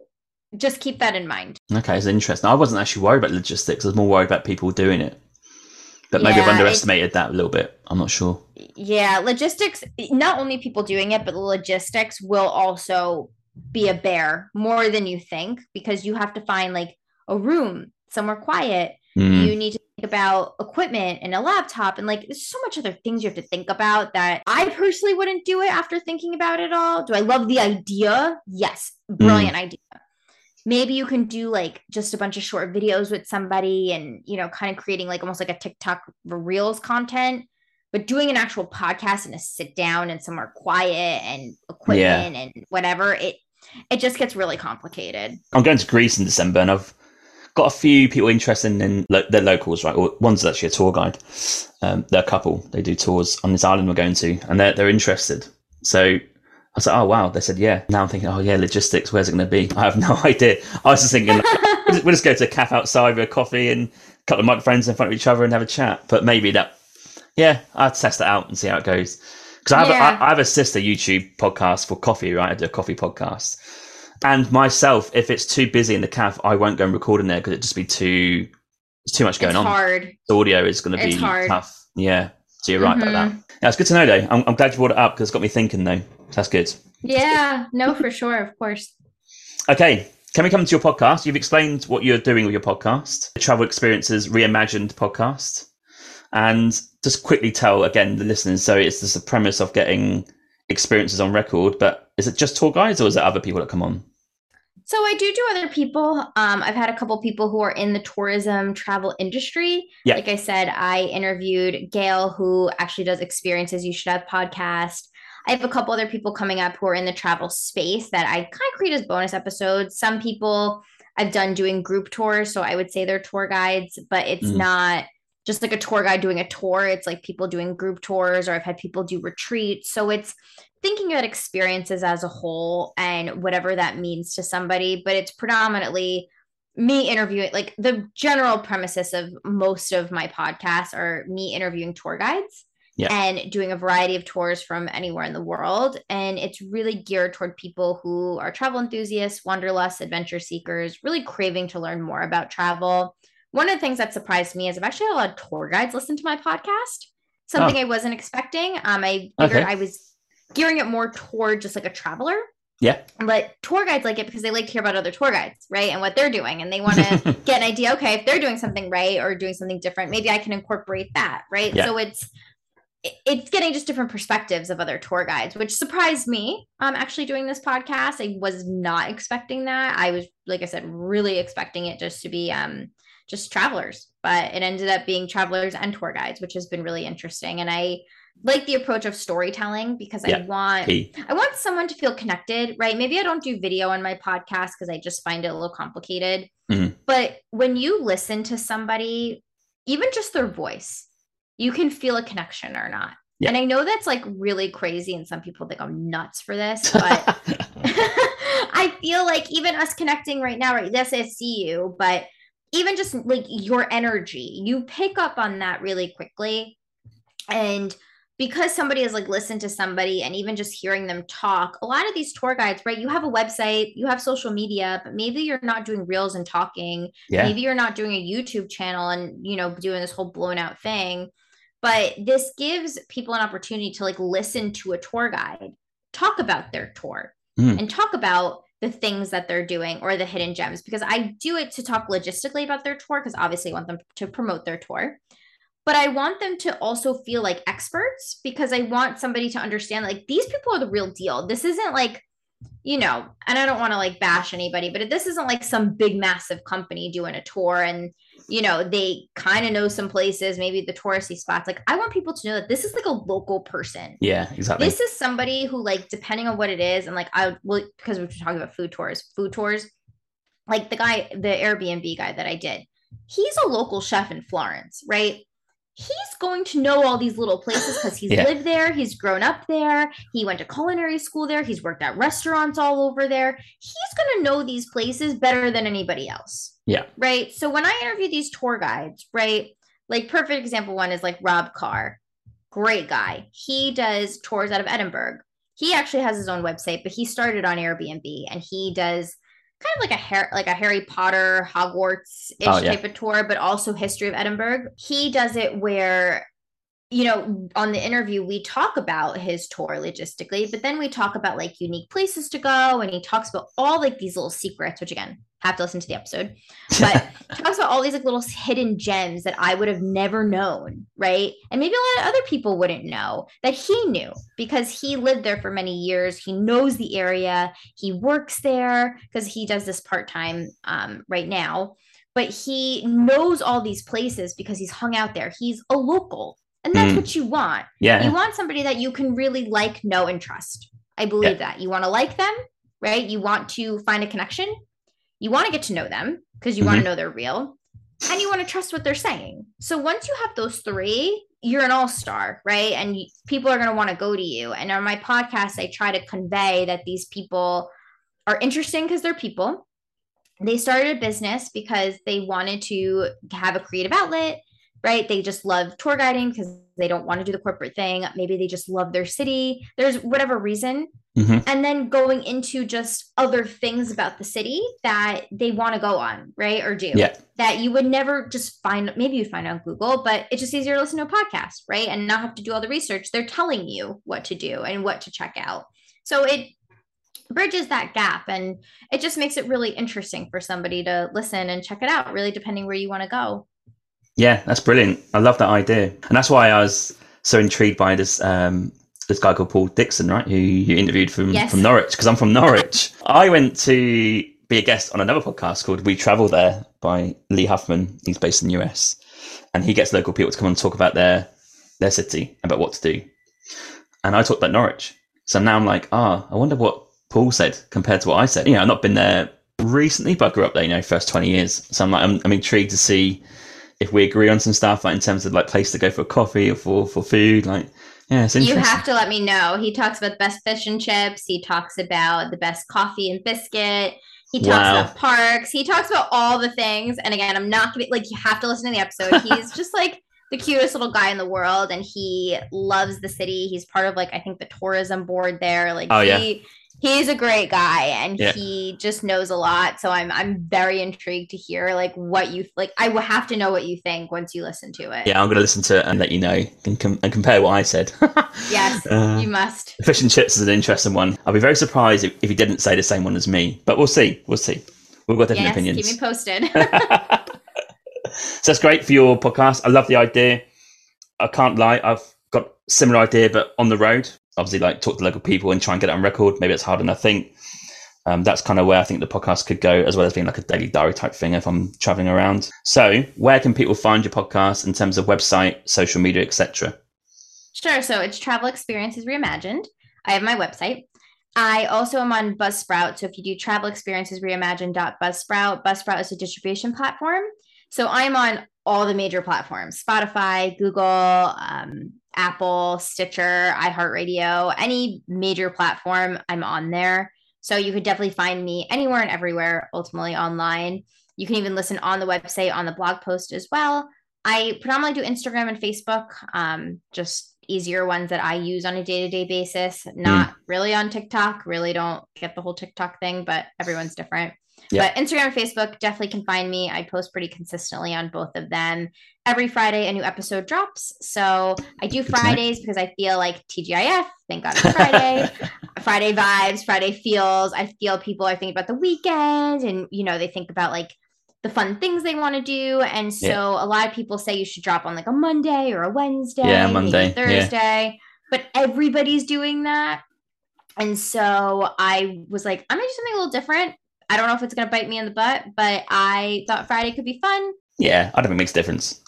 just keep that in mind. Okay, it's interesting. I wasn't actually worried about logistics. I was more worried about people doing it. But maybe yeah, I've underestimated that a little bit. I'm not sure. Yeah, logistics, not only people doing it, but the logistics will also be a bear more than you think, because you have to find like a room somewhere quiet. Mm. You need to think about equipment and a laptop, and like there's so much other things you have to think about that I personally wouldn't do it after thinking about it all. Do I love the idea? Yes. Brilliant mm. idea. Maybe you can do like just a bunch of short videos with somebody and, you know, kind of creating like almost like a TikTok reels content, but doing an actual podcast and a sit down and somewhere quiet and equipment yeah. and whatever, it, it just gets really complicated. I'm going to Greece in December, and I've got a few people interested in lo- their locals, right? Well, one's actually a tour guide. Um, they're a couple, they do tours on this island we're going to, and they're, they're interested. So I was like, oh, wow. They said, yeah. Now I'm thinking, oh, yeah, logistics. Where's it going to be? I have no idea. I was just thinking, like, we'll, just, we'll just go to a cafe outside with a coffee and a couple of microphones in front of each other and have a chat. But maybe that, yeah, I'll test that out and see how it goes. Because I have yeah. I, I have a sister YouTube podcast for coffee, right? I do a coffee podcast. And myself, if it's too busy in the cafe, I won't go and record in there because it'd just be too, it's too much going it's on. It's hard. The audio is going to be hard. Tough. Yeah. So you're right mm-hmm. about that. Yeah, it's good to know, though. I'm, I'm glad you brought it up because it's got me thinking, though. That's good. Yeah, no, for sure, of course. Okay, can we come to your podcast? You've explained what you're doing with your podcast, the Travel Experiences Reimagined podcast. And just quickly tell, again, the listeners, so it's just the premise of getting experiences on record, but is it just tour guides or is it other people that come on? So I do do other people. Um, I've had a couple people who are in the tourism travel industry. Yeah. Like I said, I interviewed Gail, who actually does Experiences You Should Have podcast. I have a couple other people coming up who are in the travel space that I kind of create as bonus episodes. Some people I've done doing group tours, so I would say they're tour guides, but it's mm. not just like a tour guide doing a tour. It's like people doing group tours, or I've had people do retreats. So it's thinking about experiences as a whole and whatever that means to somebody, but it's predominantly me interviewing, like the general premises of most of my podcasts are me interviewing tour guides. Yeah. And doing a variety of tours from anywhere in the world. And it's really geared toward people who are travel enthusiasts, wanderlusts, adventure seekers, really craving to learn more about travel. One of the things that surprised me is I've actually had a lot of tour guides listen to my podcast, something oh. I wasn't expecting. Um, I figured okay. I was gearing it more toward just like a traveler. Yeah. But tour guides like it because they like to hear about other tour guides, right? And what they're doing. And they want to get an idea, okay, if they're doing something right or doing something different, maybe I can incorporate that, right? Yeah. So it's... it's getting just different perspectives of other tour guides, which surprised me. Um, actually doing this podcast, I was not expecting that. I was, like I said, really expecting it just to be um, just travelers, but it ended up being travelers and tour guides, which has been really interesting. And I like the approach of storytelling because yeah. I want, I want someone to feel connected, right? Maybe I don't do video on my podcast because I just find it a little complicated, mm-hmm. but when you listen to somebody, even just their voice, you can feel a connection or not. Yeah. And I know that's like really crazy. And some people think I'm nuts for this, but I feel like even us connecting right now, right? Yes, I see you, but even just like your energy, you pick up on that really quickly. And because somebody has like listened to somebody and even just hearing them talk, a lot of these tour guides, right? You have a website, you have social media, but maybe you're not doing reels and talking. Yeah. Maybe you're not doing a YouTube channel and, you know, doing this whole blown out thing. But this gives people an opportunity to like listen to a tour guide, talk about their tour mm. and talk about the things that they're doing or the hidden gems, because I do it to talk logistically about their tour because obviously I want them to promote their tour. But I want them to also feel like experts because I want somebody to understand like these people are the real deal. This isn't like, you know, and I don't want to like bash anybody, but this isn't like some big, massive company doing a tour and, you know, they kind of know some places, maybe the touristy spots. Like I want people to know that this is like a local person. Yeah, exactly. This is somebody who like, depending on what it is. And like, I will, because we're talking about food tours, food tours, like the guy, the Airbnb guy that I did, he's a local chef in Florence, right? He's going to know all these little places because he's yeah. lived there. He's grown up there. He went to culinary school there. He's worked at restaurants all over there. He's going to know these places better than anybody else. Yeah. Right. So when I interview these tour guides, right, like perfect example one is like Rob Carr. Great guy. He does tours out of Edinburgh. He actually has his own website, but he started on Airbnb and he does kind of like a hair, like a Harry Potter, Hogwarts-ish oh, yeah. type of tour, but also history of Edinburgh. He does it where, you know, on the interview, we talk about his tour logistically, but then we talk about like unique places to go. And he talks about all like these little secrets, which again, have to listen to the episode, but talks about all these like little hidden gems that I would have never known. Right. And maybe a lot of other people wouldn't know that he knew because he lived there for many years. He knows the area. He works there because he does this part-time um, right now, but he knows all these places because he's hung out there. He's a local. And that's mm. what you want. Yeah. You want somebody that you can really like, know, and trust. I believe yeah. that. You want to like them, right? You want to find a connection. You want to get to know them because you mm-hmm. want to know they're real. And you want to trust what they're saying. So once you have those three, you're an all-star, right? And you, people are going to want to go to you. And on my podcast, I try to convey that these people are interesting because they're people. They started a business because they wanted to have a creative outlet. Right? They just love tour guiding because they don't want to do the corporate thing. Maybe they just love their city. There's whatever reason. Mm-hmm. And then going into just other things about the city that they want to go on, right? Or do yeah. that you would never just find, maybe you find on Google, but it's just easier to listen to a podcast, right? And not have to do all the research. They're telling you what to do and what to check out. So it bridges that gap and it just makes it really interesting for somebody to listen and check it out, really depending where you want to go. Yeah, that's brilliant. I love that idea. And that's why I was so intrigued by this um, this guy called Paul Dixon, right? Who you interviewed from, yes. from Norwich, because I'm from Norwich. I went to be a guest on another podcast called We Travel There by Lee Huffman. He's based in the U S. And he gets local people to come and talk about their their city, about what to do. And I talked about Norwich. So now I'm like, ah, oh, I wonder what Paul said compared to what I said. You know, I've not been there recently, but I grew up there, you know, first twenty years. So I'm like, I'm, I'm intrigued to see if we agree on some stuff, like in terms of like place to go for coffee or for, for food, like, yeah, it's interesting. You have to let me know. He talks about the best fish and chips. He talks about the best coffee and biscuit. He talks wow. about parks. He talks about all the things. And again, I'm not gonna, like, you have to listen to the episode. He's just like the cutest little guy in the world. And he loves the city. He's part of like, I think the tourism board there. Like, oh, he, yeah. He's a great guy and yeah. he just knows a lot. So I'm I'm very intrigued to hear like what you like. I will have to know what you think once you listen to it. Yeah, I'm going to listen to it and let you know and, com- and compare what I said. Yes, uh, you must. Fish and chips is an interesting one. I'll be very surprised if, if he didn't say the same one as me, but we'll see. We'll see. We've got different yes, opinions. Keep me posted. So that's great for your podcast. I love the idea. I can't lie. I've got a similar idea, but on the road. Obviously, like talk to local people and try and get it on record. Maybe it's harder than I think. Um, that's kind of where I think the podcast could go, as well as being like a daily diary type thing if I'm traveling around. So where can people find your podcast in terms of website, social media, et cetera? Sure. So it's Travel Experiences Reimagined. I have my website. I also am on Buzzsprout. So if you do Travel Experiences Reimagined.Buzzsprout, Buzzsprout is a distribution platform. So I'm on all the major platforms, Spotify, Google, um, Apple, Stitcher, iHeartRadio, any major platform, I'm on there. So you could definitely find me anywhere and everywhere, ultimately online. You can even listen on the website, on the blog post as well. I predominantly do Instagram and Facebook, um, just easier ones that I use on a day-to-day basis, not mm. really on TikTok, really don't get the whole TikTok thing, but everyone's different. Yeah. But Instagram and Facebook definitely can find me. I post pretty consistently on both of them. Every Friday, a new episode drops. So I do Fridays because I feel like T G I F. Thank God it's Friday. Friday vibes, Friday feels. I feel people are thinking about the weekend and, you know, they think about like the fun things they want to do. And so yeah. a lot of people say you should drop on like a Monday or a Wednesday. Yeah, Monday. Thursday. Yeah. But everybody's doing that. And so I was like, I'm going to do something a little different. I don't know if it's going to bite me in the butt, but I thought Friday could be fun. Yeah, I don't think it makes a difference.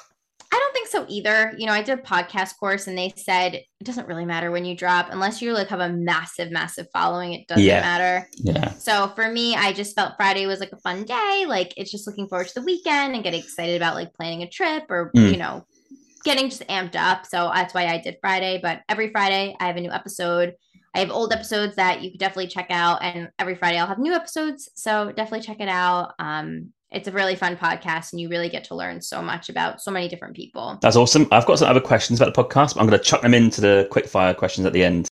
I don't think so either. You know, I did a podcast course and they said it doesn't really matter when you drop unless you like have a massive, massive following. It doesn't yeah. matter. Yeah. So for me, I just felt Friday was like a fun day. Like it's just looking forward to the weekend and getting excited about like planning a trip or, mm. you know, getting just amped up. So that's why I did Friday. But every Friday I have a new episode. I have old episodes that you could definitely check out, and every Friday I'll have new episodes. So definitely check it out. Um, it's a really fun podcast and you really get to learn so much about so many different people. That's awesome. I've got some other questions about the podcast, but I'm going to chuck them into the quickfire questions at the end.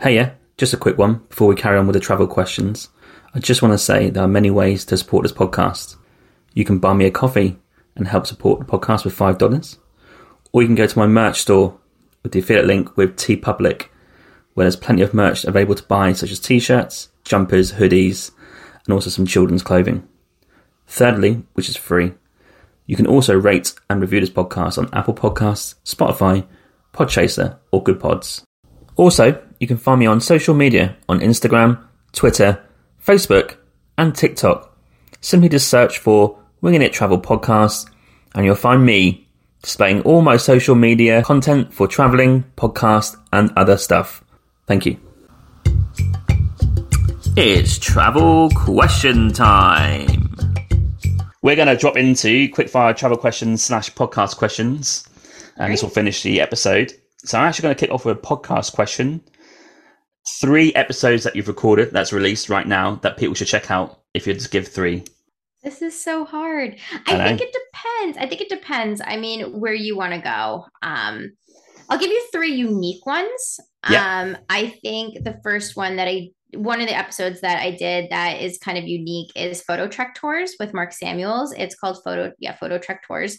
Hey, yeah, just a quick one before we carry on with the travel questions. I just want to say there are many ways to support this podcast. You can buy me a coffee and help support the podcast with five dollars. Or you can go to my merch store with the affiliate link with TeePublic, where there's plenty of merch available to buy, such as t-shirts, jumpers, hoodies, and also some children's clothing. Thirdly, which is free, you can also rate and review this podcast on Apple Podcasts, Spotify, Podchaser, or Good Pods. Also, you can find me on social media on Instagram, Twitter, Facebook, and TikTok. Simply just search for Winging It Travel Podcast, and you'll find me displaying all my social media content for traveling, podcast, and other stuff. Thank you. It's travel question time. We're going to drop into quickfire travel questions slash podcast questions, and this will finish the episode. So I'm actually going to kick off with a podcast question. Three episodes that you've recorded that's released right now that people should check out if you had to give three. This is so hard. I, I think it depends. I think it depends. I mean, where you want to go. Um, I'll give you three unique ones. Yeah. Um, I think the first one that I One of the episodes that I did that is kind of unique is Photo Trek Tours with Mark Samuels. It's called Photo, yeah, Photo Trek Tours.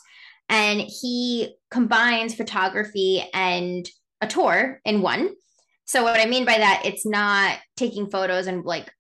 And he combines photography and a tour in one. So what I mean by that, it's not taking photos and like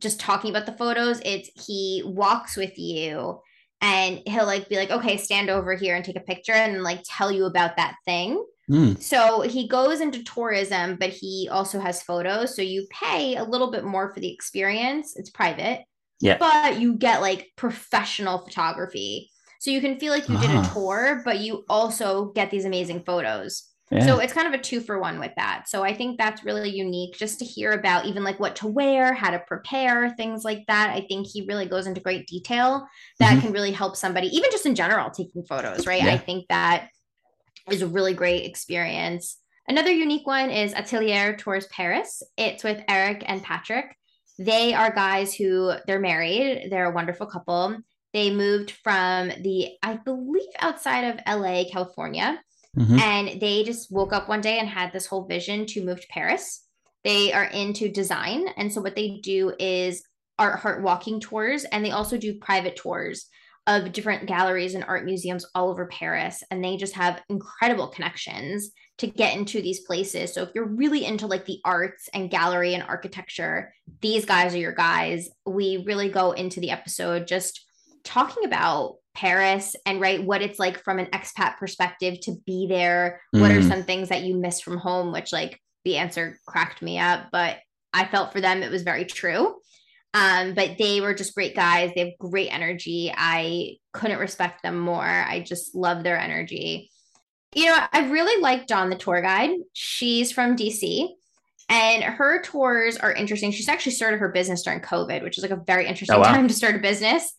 just talking about the photos. It's he walks with you and he'll like be like, okay, stand over here and take a picture and like tell you about that thing. Mm. So he goes into tourism, but he also has photos. So you pay a little bit more for the experience. It's private, yeah, but you get like professional photography. So you can feel like you ah. did a tour, but you also get these amazing photos. Yeah. So it's kind of a two for one with that. So I think that's really unique just to hear about even like what to wear, how to prepare, things like that. I think he really goes into great detail that mm-hmm. can really help somebody, even just in general, taking photos, right? Yeah. I think that is a really great experience. Another unique one is Atelier Tours Paris. It's with Eric and Patrick. They are guys who they're married. They're a wonderful couple. They moved from the, I believe, outside of L A, California. Mm-hmm. And they just woke up one day and had this whole vision to move to Paris. They are into design. And so what they do is art heart walking tours. And they also do private tours of different galleries and art museums all over Paris. And they just have incredible connections to get into these places. So if you're really into like the arts and gallery and architecture, these guys are your guys. We really go into the episode just talking about Paris and right what it's like from an expat perspective to be there. Mm. What are some things that you miss from home, which like the answer cracked me up, but I felt for them, it was very true. Um, but they were just great guys. They have great energy. I couldn't respect them more. I just love their energy. You know, I really like Dawn, the tour guide. She's from D C and her tours are interesting. She's actually started her business during COVID, which is like a very interesting oh, wow. time to start a business.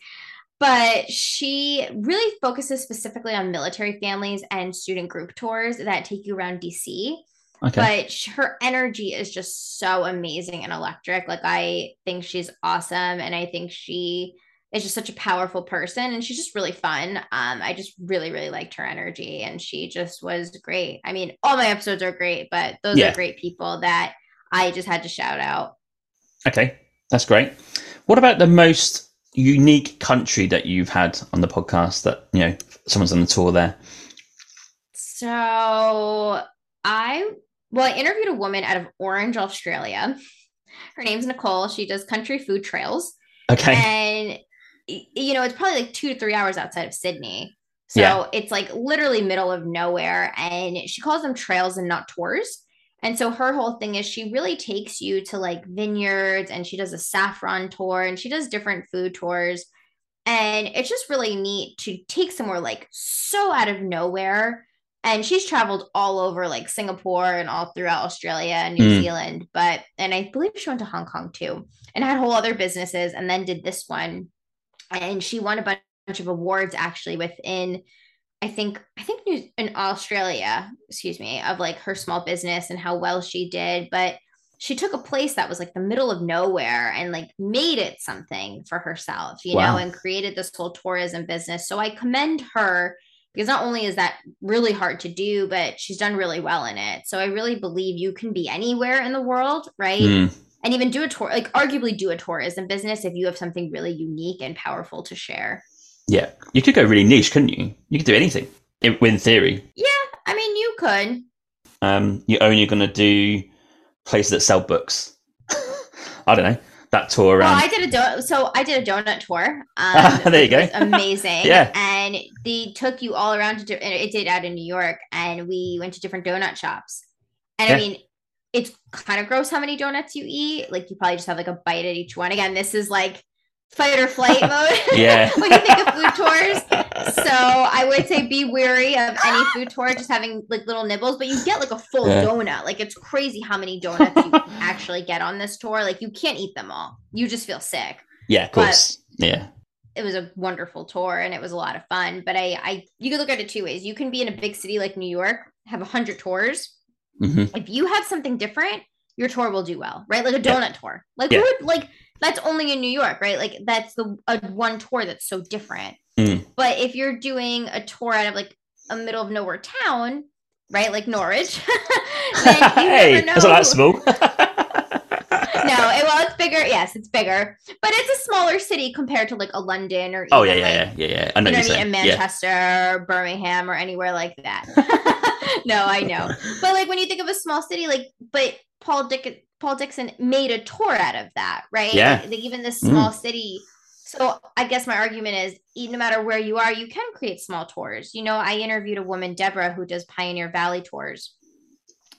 But she really focuses specifically on military families and student group tours that take you around D C. Okay. But her energy is just so amazing and electric. Like, I think she's awesome. And I think she is just such a powerful person. And she's just really fun. Um, I just really, really liked her energy. And she just was great. I mean, all my episodes are great, but those yeah. are great people that I just had to shout out. Okay, that's great. What about the most unique country that you've had on the podcast that, you know, someone's on the tour there? So I... Well, I interviewed a woman out of Orange, Australia. Her name's Nicole. She does country food trails. Okay. And, you know, it's probably like two to three hours outside of Sydney. So yeah. it's like literally middle of nowhere. And she calls them trails and not tours. And so her whole thing is she really takes you to like vineyards and she does a saffron tour and she does different food tours. And it's just really neat to take somewhere like so out of nowhere. And she's traveled all over like Singapore and all throughout Australia and New mm. Zealand. But, and I believe she went to Hong Kong too and had whole other businesses and then did this one. And she won a bunch of awards actually within, I think, I think in Australia, excuse me, of like her small business and how well she did. But she took a place that was like the middle of nowhere and like made it something for herself, you wow. know, and created this whole tourism business. So I commend her. Because not only is that really hard to do, but she's done really well in it. So I really believe you can be anywhere in the world, right? Mm. and even do a tour, like arguably do a tourism business if you have something really unique and powerful to share. Yeah. You could go really niche, couldn't you? You could do anything in, in theory. Yeah. I mean, you could. Um, you're only going to do places that sell books. I don't know. That tour around. Oh, I did a donut. So I did a donut tour. Um, there you go. It was amazing. Yeah. And they took you all around. To, it did out in New York, and we went to different donut shops. And yeah. I mean, it's kind of gross how many donuts you eat. Like you probably just have like a bite at each one. Again, this is like fight or flight mode. Yeah. When you think of food tours. So I would say be wary of any food tour, just having like little nibbles, but you get like a full yeah. donut. Like it's crazy how many donuts you actually get on this tour. Like you can't eat them all. You just feel sick. Yeah, of course. But yeah. It was a wonderful tour and it was a lot of fun. But I, I you could look at it two ways. You can be in a big city like New York, have a hundred tours. Mm-hmm. If you have something different, your tour will do well, right? Like a donut yeah. tour. Like yeah. who would like that's only in New York, right? Like that's the a, one tour that's so different. Mm. But if you're doing a tour out of like a middle of nowhere town, right? Like Norwich. Then you hey, never know. That's not that small. No, it, well, it's bigger. Yes, it's bigger, but it's a smaller city compared to like a London or even, oh yeah, yeah, like, yeah, yeah, yeah. I know, you know what I mean? In Manchester, yeah. or Birmingham, or anywhere like that. No, I know, but like when you think of a small city, like but Paul Dick Paul Dixon made a tour out of that, right? Yeah, like, like even this small mm. city. So I guess my argument is, no matter where you are, you can create small tours. You know, I interviewed a woman, Deborah, who does Pioneer Valley Tours,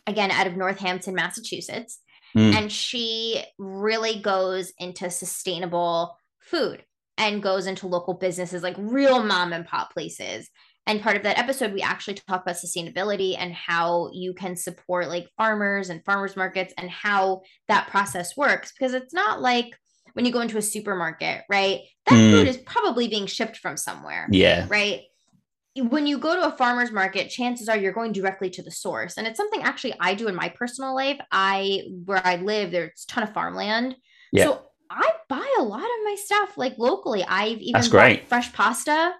again, out of Northampton, Massachusetts. Mm. And she really goes into sustainable food and goes into local businesses, like real mom and pop places. And part of that episode, we actually talk about sustainability and how you can support like farmers and farmers markets and how that process works, because it's not like when you go into a supermarket, right? That mm. food is probably being shipped from somewhere. Yeah. Right. When you go to a farmer's market, chances are you're going directly to the source. And it's something actually I do in my personal life. I, where I live, there's a ton of farmland. Yeah. So I buy a lot of my stuff like locally. I've even That's great. bought fresh pasta.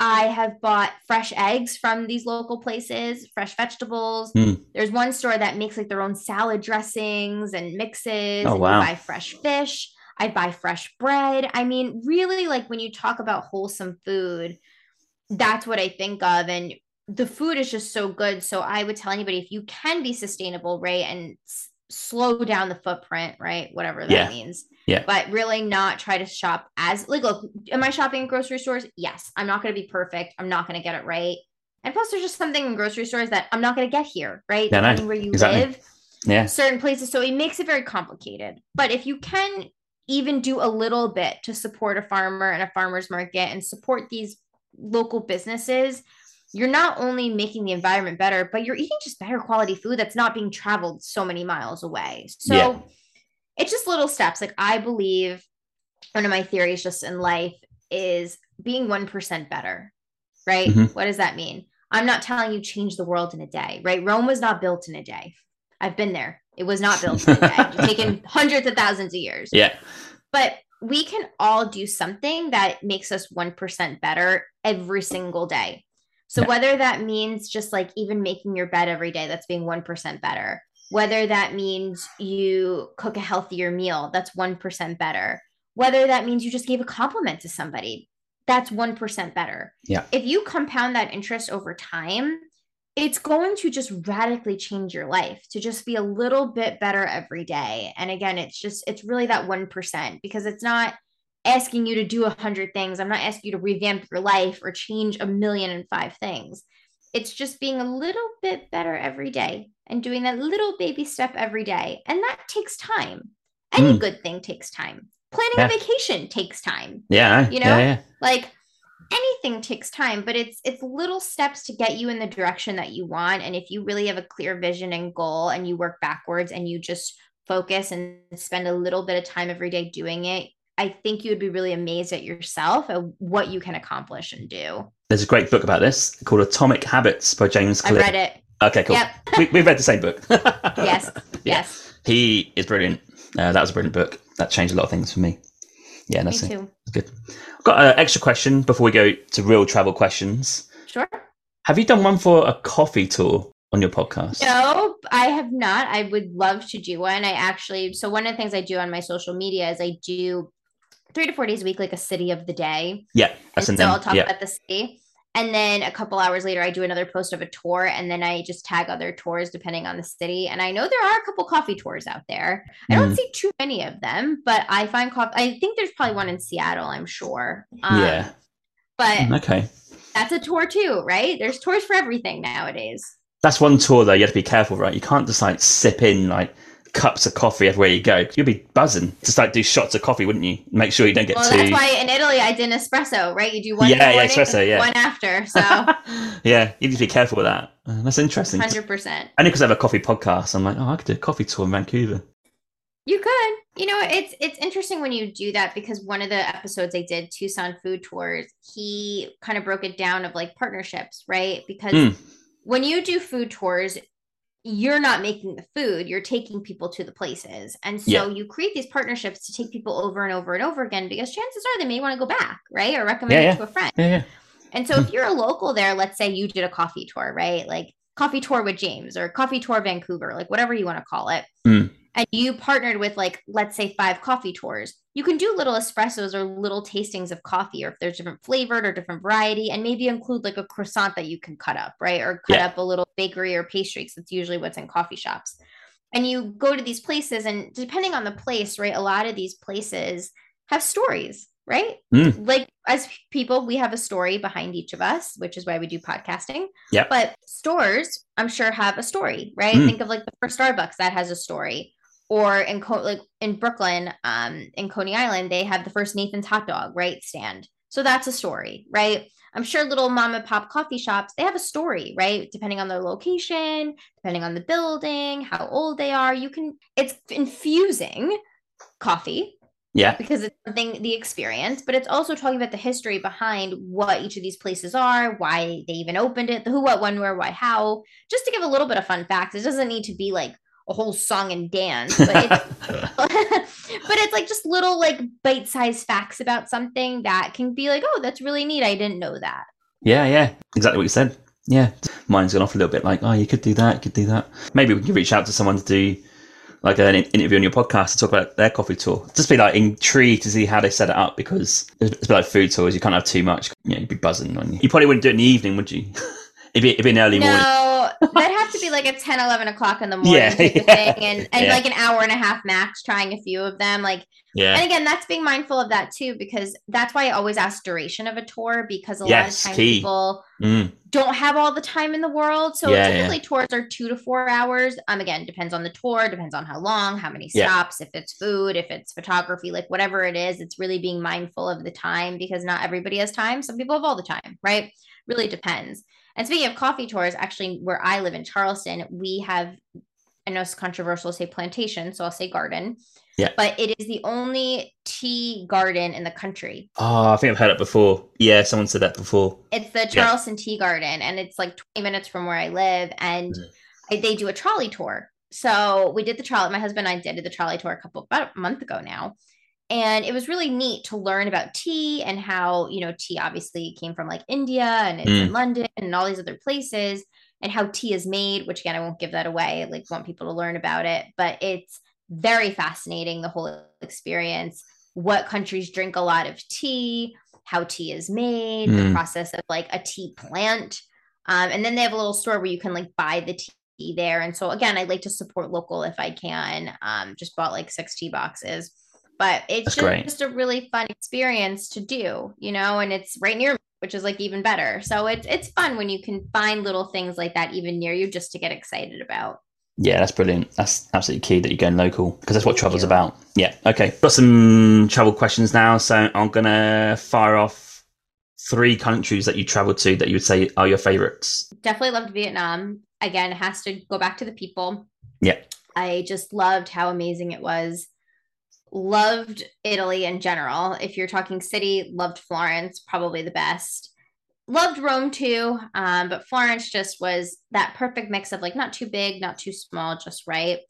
I have bought fresh eggs from these local places, fresh vegetables. Mm. There's one store that makes like their own salad dressings and mixes. Oh, and wow. You buy fresh fish. I buy fresh bread. I mean, really, like when you talk about wholesome food, that's what I think of. And the food is just so good. So I would tell anybody, if you can be sustainable, right, and s- slow down the footprint, right, whatever that yeah. means. Yeah. But really not try to shop as like, look, am I shopping in grocery stores? Yes. I'm not going to be perfect. I'm not going to get it right. And plus there's just something in grocery stores that I'm not going to get here, right? Yeah, no. Where you exactly. live, yeah. certain places. So it makes it very complicated. But if you can even do a little bit to support a farmer and a farmer's market and support these local businesses, you're not only making the environment better, but you're eating just better quality food that's not being traveled so many miles away. So yeah. it's just little steps. Like I believe one of my theories just in life is being one percent better, right? Mm-hmm. What does that mean? I'm not telling you change the world in a day, right? Rome was not built in a day. I've been there. It was not built in a day. It's taken hundreds of thousands of years. Yeah. But we can all do something that makes us one percent better every single day. So yeah. whether that means just like even making your bed every day, that's being one percent better. Whether that means you cook a healthier meal, that's one percent better. Whether that means you just gave a compliment to somebody, that's one percent better. Yeah. If you compound that interest over time, it's going to just radically change your life to just be a little bit better every day. And again, it's just, it's really that one percent, because it's not asking you to do a hundred things. I'm not asking you to revamp your life or change a million and five things. It's just being a little bit better every day and doing that little baby step every day. And that takes time. Any mm. good thing takes time. Planning yeah. a vacation takes time. Yeah. You know, yeah, yeah. like anything takes time, but it's it's little steps to get you in the direction that you want. And if you really have a clear vision and goal and you work backwards and you just focus and spend a little bit of time every day doing it, I think you would be really amazed at yourself at what you can accomplish and do. There's a great book about this called Atomic Habits by James Clear. I read it. Okay, cool. Yep. we, we've read the same book. Yes, yeah. yes. He is brilliant. Uh, that was a brilliant book. That changed a lot of things for me. Yeah, that's it. Good. I've got an extra question before we go to real travel questions. Sure. Have you done one for a coffee tour? on your podcast? No, I have not. I would love to do one. I actually, so one of the things I do on my social media is I do three to four days a week, like a city of the day. Yeah. That's and so I'll talk yeah. about the city. And then a couple hours later, I do another post of a tour, and then I just tag other tours depending on the city. And I know there are a couple coffee tours out there. I don't mm. see too many of them, but I find coffee. I think there's probably one in Seattle, I'm sure. Um, yeah. But okay, that's a tour too, right? There's tours for everything nowadays. That's one tour though. You have to be careful, right? You can't just like sip in like cups of coffee everywhere you go. You'll be buzzing. Just like do shots of coffee, wouldn't you? Make sure you don't get well, too. That's why in Italy I did an espresso, right? You do one. Yeah, yeah, espresso. Yeah. One after. So. Yeah, you need to be careful with that. Uh, that's interesting. Hundred percent. Only because I have a coffee podcast, I'm like, oh, I could do a coffee tour in Vancouver. You could. You know, it's it's interesting when you do that, because one of the episodes I did, Tucson Food Tours, he kind of broke it down of like partnerships, right? Because mm. when you do food tours, you're not making the food, you're taking people to the places. And so yeah. you create these partnerships to take people over and over and over again, because chances are they may want to go back, right? Or recommend yeah, it yeah. to a friend. Yeah, yeah. And so if you're a local there, let's say you did a coffee tour, right? Like coffee tour with James or coffee tour Vancouver, like whatever you want to call it. Mm. And you partnered with like, let's say five coffee tours. You can do little espressos or little tastings of coffee, or if there's different flavored or different variety, and maybe include like a croissant that you can cut up, right? Or cut yeah. up a little bakery or pastry, because that's usually what's in coffee shops. And you go to these places, and depending on the place, right? A lot of these places have stories, right? Mm. Like as people, we have a story behind each of us, which is why we do podcasting. Yeah. But stores, I'm sure, have a story, right? Mm. Think of like the first Starbucks that has a story. Or in Co- like in Brooklyn, um, in Coney Island, they have the first Nathan's hot dog, right, stand. So that's a story, right? I'm sure little mom and pop coffee shops, they have a story, right? Depending on their location, depending on the building, how old they are. You can, it's infusing coffee. Yeah. Because it's something, the experience, but it's also talking about the history behind what each of these places are, why they even opened it, the who, what, when, where, why, how, just to give a little bit of fun facts. It doesn't need to be like a whole song and dance, but it's, but it's like just little like bite-sized facts about something that can be like, oh, that's really neat, I didn't know that. Yeah, yeah, exactly what you said. Yeah, mine's gone off a little bit like, oh, you could do that, you could do that. Maybe we can reach out to someone to do like an interview on your podcast to talk about their coffee tour. Just be like intrigued to see how they set it up, because it's like food tours, you can't have too much. You know, you'd be buzzing on you. You probably wouldn't do it in the evening, would you? It'd be, it'd be an early no, morning. That'd have to be like a ten, eleven o'clock in the morning yeah, type of yeah, thing. And, and yeah. like an hour and a half max, trying a few of them. Like, yeah. And again, that's being mindful of that too, because that's why I always ask duration of a tour, because a yes, lot of times people mm. don't have all the time in the world. So yeah, typically yeah. tours are two to four hours. Um, again, depends on the tour, depends on how long, how many stops, yeah. if it's food, if it's photography, like whatever it is, it's really being mindful of the time, because not everybody has time. Some people have all the time, right? Really depends. And speaking of coffee tours, actually, where I live in Charleston, we have, I know it's controversial to say plantation, so I'll say garden. Yeah. But it is the only tea garden in the country. Oh, I think I've heard it before. Yeah, someone said that before. It's the Charleston yeah. Tea Garden, and it's like twenty minutes from where I live, and mm. I, they do a trolley tour. So we did the trolley. My husband and I did the trolley tour a couple, about a month ago now. And it was really neat to learn about tea and how, you know, tea obviously came from like India and it's mm. in London and all these other places, and how tea is made, which again, I won't give that away. I like want people to learn about it, but it's very fascinating, the whole experience, what countries drink a lot of tea, how tea is made, mm. the process of like a tea plant. Um, and then they have a little store where you can like buy the tea there. And so again, I like to support local if I can. Um, just bought like six tea boxes. But it's just, just a really fun experience to do, you know, and it's right near me, which is like even better. So it's it's fun when you can find little things like that even near you just to get excited about. Yeah, that's brilliant. That's absolutely key that you're going local, because that's what travel's about. Yeah. Okay. Got some travel questions now. So I'm going to fire off three countries that you traveled to that you would say are your favorites. Definitely loved Vietnam. Again, it has to go back to the people. Yeah. I just loved how amazing it was. Loved Italy in general. If you're talking city, loved Florence, probably the best. Loved Rome too, um, but Florence just was that perfect mix of like not too big, not too small, just right.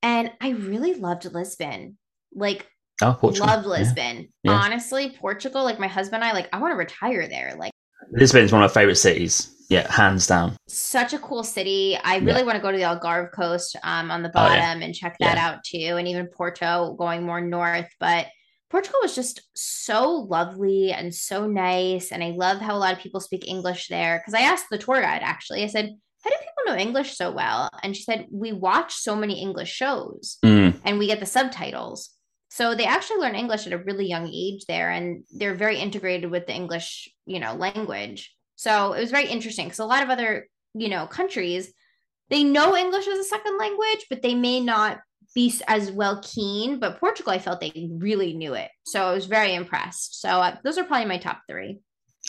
And I really loved Lisbon. Like, oh, Portugal. Loved Lisbon. Yeah. Yeah. Honestly, Portugal, like my husband and I, like I want to retire there. Like Lisbon is one of my favorite cities. Yeah, hands down. Such a cool city. I really yeah. want to go to the Algarve coast um, on the bottom oh, yeah. and check that yeah. out too. And even Porto, going more north. But Portugal was just so lovely and so nice. And I love how a lot of people speak English there. Because I asked the tour guide, actually, I said, how do people know English so well? And she said, we watch so many English shows mm. and we get the subtitles. So they actually learn English at a really young age there. And they're very integrated with the English, you know, language. So it was very interesting because a lot of other, you know, countries, they know English as a second language, but they may not be as well keen. But Portugal, I felt they really knew it. So I was very impressed. So uh, those are probably my top three.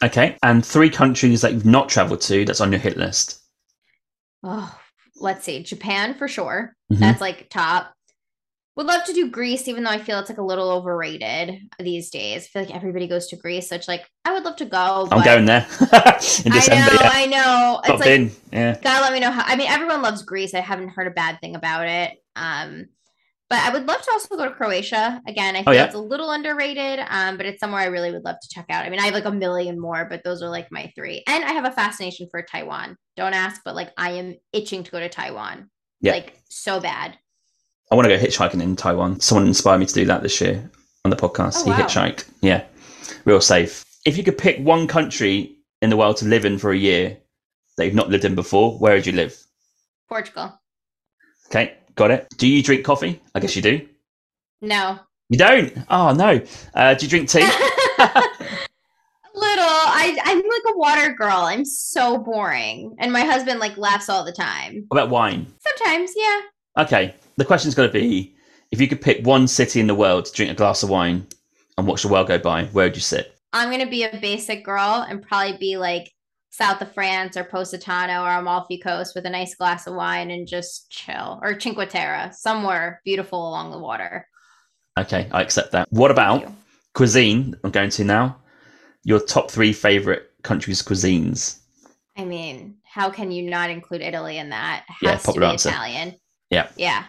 Okay. And three countries that you've not traveled to that's on your hit list. Oh, let's see. Japan for sure. Mm-hmm. That's like top. Would love to do Greece, even though I feel it's like a little overrated these days. I feel like everybody goes to Greece, so it's like, I would love to go. But I'm going there in December. I know, yeah. I know. It's like, in. Yeah. Gotta let me know how. I mean, everyone loves Greece. I haven't heard a bad thing about it. Um, but I would love to also go to Croatia. Again, I feel oh, yeah. it's a little underrated, um, but it's somewhere I really would love to check out. I mean, I have like a million more, but those are like my three. And I have a fascination for Taiwan. Don't ask, but like I am itching to go to Taiwan. Yeah. Like so bad. I want to go hitchhiking in Taiwan. Someone inspired me to do that this year on the podcast. Oh, wow. He hitchhiked. Yeah. Real safe. If you could pick one country in the world to live in for a year that you've not lived in before, where would you live? Portugal. Okay. Got it. Do you drink coffee? I guess you do. No. You don't? Oh, no. Uh, do you drink tea? Little. I, I'm like a water girl. I'm so boring. And my husband like laughs all the time. What about wine? Sometimes. Yeah. Okay. The question's going to be, if you could pick one city in the world to drink a glass of wine and watch the world go by, where would you sit? I'm going to be a basic girl and probably be like south of France or Positano or Amalfi Coast with a nice glass of wine and just chill. Or Cinque Terre, somewhere beautiful along the water. Okay, I accept that. What about cuisine? I'm going to now. Your top three favorite countries' cuisines. I mean, how can you not include Italy in that? It has yeah, popular to be answer. Italian. Yeah. Yeah.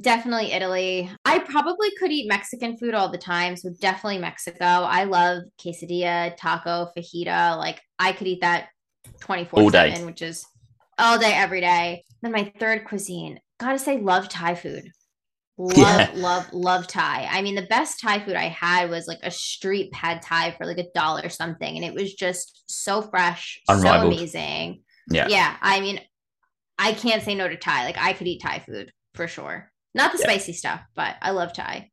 Definitely Italy. I probably could eat Mexican food all the time. So definitely Mexico. I love quesadilla, taco, fajita. Like I could eat that twenty-four seven, which is all day, every day. Then my third cuisine, gotta say, love Thai food. Love, yeah. love, love Thai. I mean, the best Thai food I had was like a street pad Thai for like a dollar something. And it was just so fresh, unrivaled. So amazing. Yeah. Yeah. I mean, I can't say no to Thai. Like I could eat Thai food for sure. Not the yeah. spicy stuff, but I love Thai.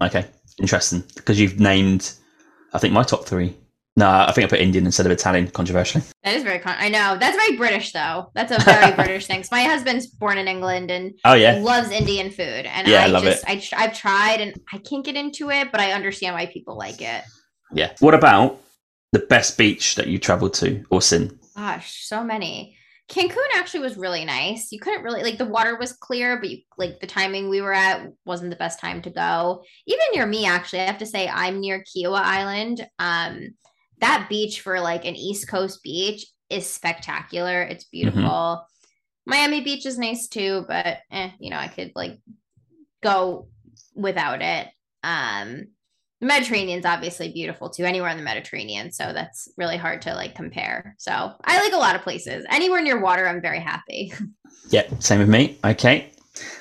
Okay, interesting. Because you've named, I think, my top three. No, I think I put Indian instead of Italian, controversially. That is very, con- I know. That's very British, though. That's a very British thing. So my husband's born in England and oh, yeah. loves Indian food. And yeah, I, I love just, it. I tr- I've tried and I can't get into it, but I understand why people like it. Yeah. What about the best beach that you traveled to or seen? Gosh, so many. Cancun actually was really nice. You couldn't really, like the water was clear, but you, like the timing we were at wasn't the best time to go. Even near me, actually, I have to say I'm near Kiowa Island. Um, that beach for like an East Coast beach is spectacular. It's beautiful. Mm-hmm. Miami Beach is nice too, but eh, you know, I could like go without it. Um, the Mediterranean's obviously beautiful too, anywhere in the Mediterranean. So that's really hard to like compare. So I like a lot of places. Anywhere near water, I'm very happy. Yeah, same with me. Okay.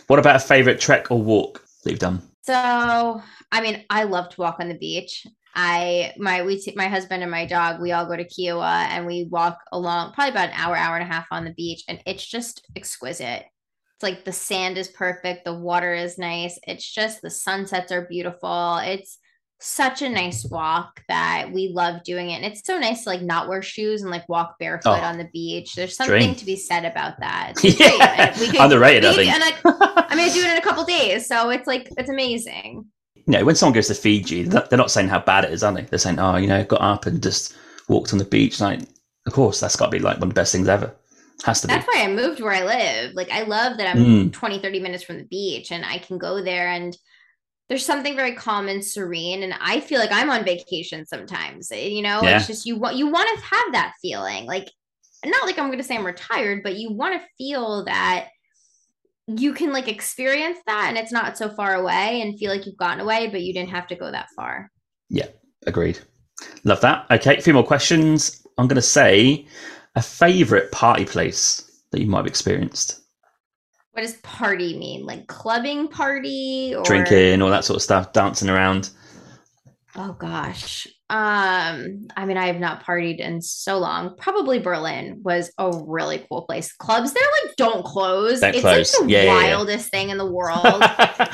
What about a favorite trek or walk that you've done? So, I mean, I love to walk on the beach. I, my, we, t- my husband and my dog, we all go to Kiowa and we walk along probably about an hour, hour and a half on the beach. And it's just exquisite. It's like the sand is perfect. The water is nice. It's just the sunsets are beautiful. It's such a nice walk that we love doing it. And it's so nice to like not wear shoes and like walk barefoot oh, on the beach. There's something dream. to be said about that. It's yeah. we could, underrated, we, I think. And I, I'm going to do it in a couple days. So it's like, it's amazing. You know, when someone goes to Fiji, they're not saying how bad it is, are they? They're saying, oh, you know, got up and just walked on the beach. Like, of course, that's got to be like one of the best things ever. Has to that's be. That's why I moved where I live. Like, I love that I'm mm. twenty, thirty minutes from the beach and I can go there and there's something very calm and serene. And I feel like I'm on vacation sometimes, you know, yeah. it's just, you want, you want to have that feeling like, not like I'm going to say I'm retired, but you want to feel that you can like experience that and it's not so far away and feel like you've gotten away, but you didn't have to go that far. Yeah. Agreed. Love that. Okay. A few more questions. I'm going to say, A favourite party place that you might have experienced? What does party mean? Like clubbing party? Or... Drinking, all that sort of stuff, dancing around. Oh, gosh. Um, I mean, I have not partied in so long. Probably Berlin was a really cool place. Clubs there like don't close. Don't it's close. like the yeah, wildest yeah, yeah. thing in the world.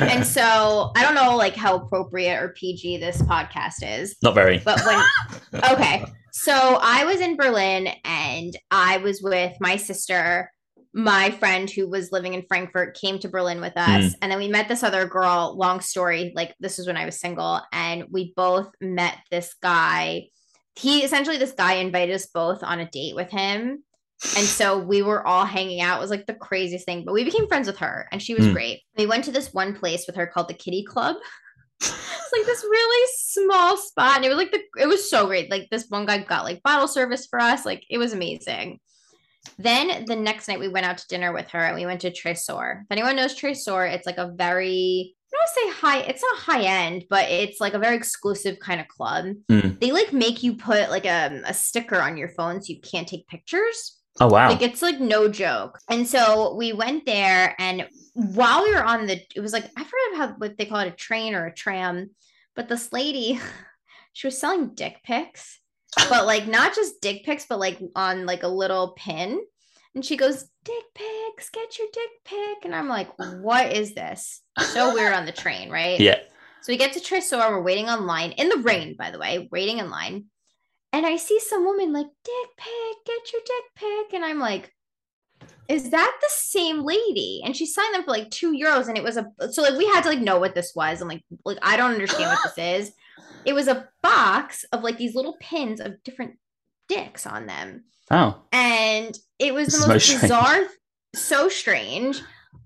And so I don't know like how appropriate or P G this podcast is. Not very. But when okay. So I was in Berlin and I was with my sister. My friend who was living in Frankfurt came to Berlin with us. Mm. And then we met this other girl, long story. Like this is when I was single and we both met this guy. He essentially, this guy invited us both on a date with him. And so we were all hanging out. It was like the craziest thing, but we became friends with her and she was mm. great. We went to this one place with her called the Kitty Club. It's like this really small spot. And it was like, the, it was so great. Like this one guy got like bottle service for us. Like it was amazing. Then the next night we went out to dinner with her and we went to Tresor. If anyone knows Tresor, it's like a very, I don't want to say high, it's not high end, but it's like a very exclusive kind of club. Mm. They like make you put like a, a sticker on your phone so you can't take pictures. Oh, wow. Like it's like no joke. And so we went there and while we were on the, it was like, I forget how what they call it, a train or a tram, but this lady, she was selling dick pics. But like not just dick pics, but like on like a little pin. And she goes, dick pics, get your dick pic. And I'm like, what is this? So we're on the train, right? Yeah. So we get to Tresor. We're waiting in line in the rain, by the way, waiting in line. And I see some woman like, dick pic, get your dick pic. And I'm like, is that the same lady? And she signed them for like two euros. And it was a, so like we had to like know what this was. I'm like, like, I don't understand what this is. It was a box of like these little pins of different dicks on them. Oh. And it was the most bizarre, so strange.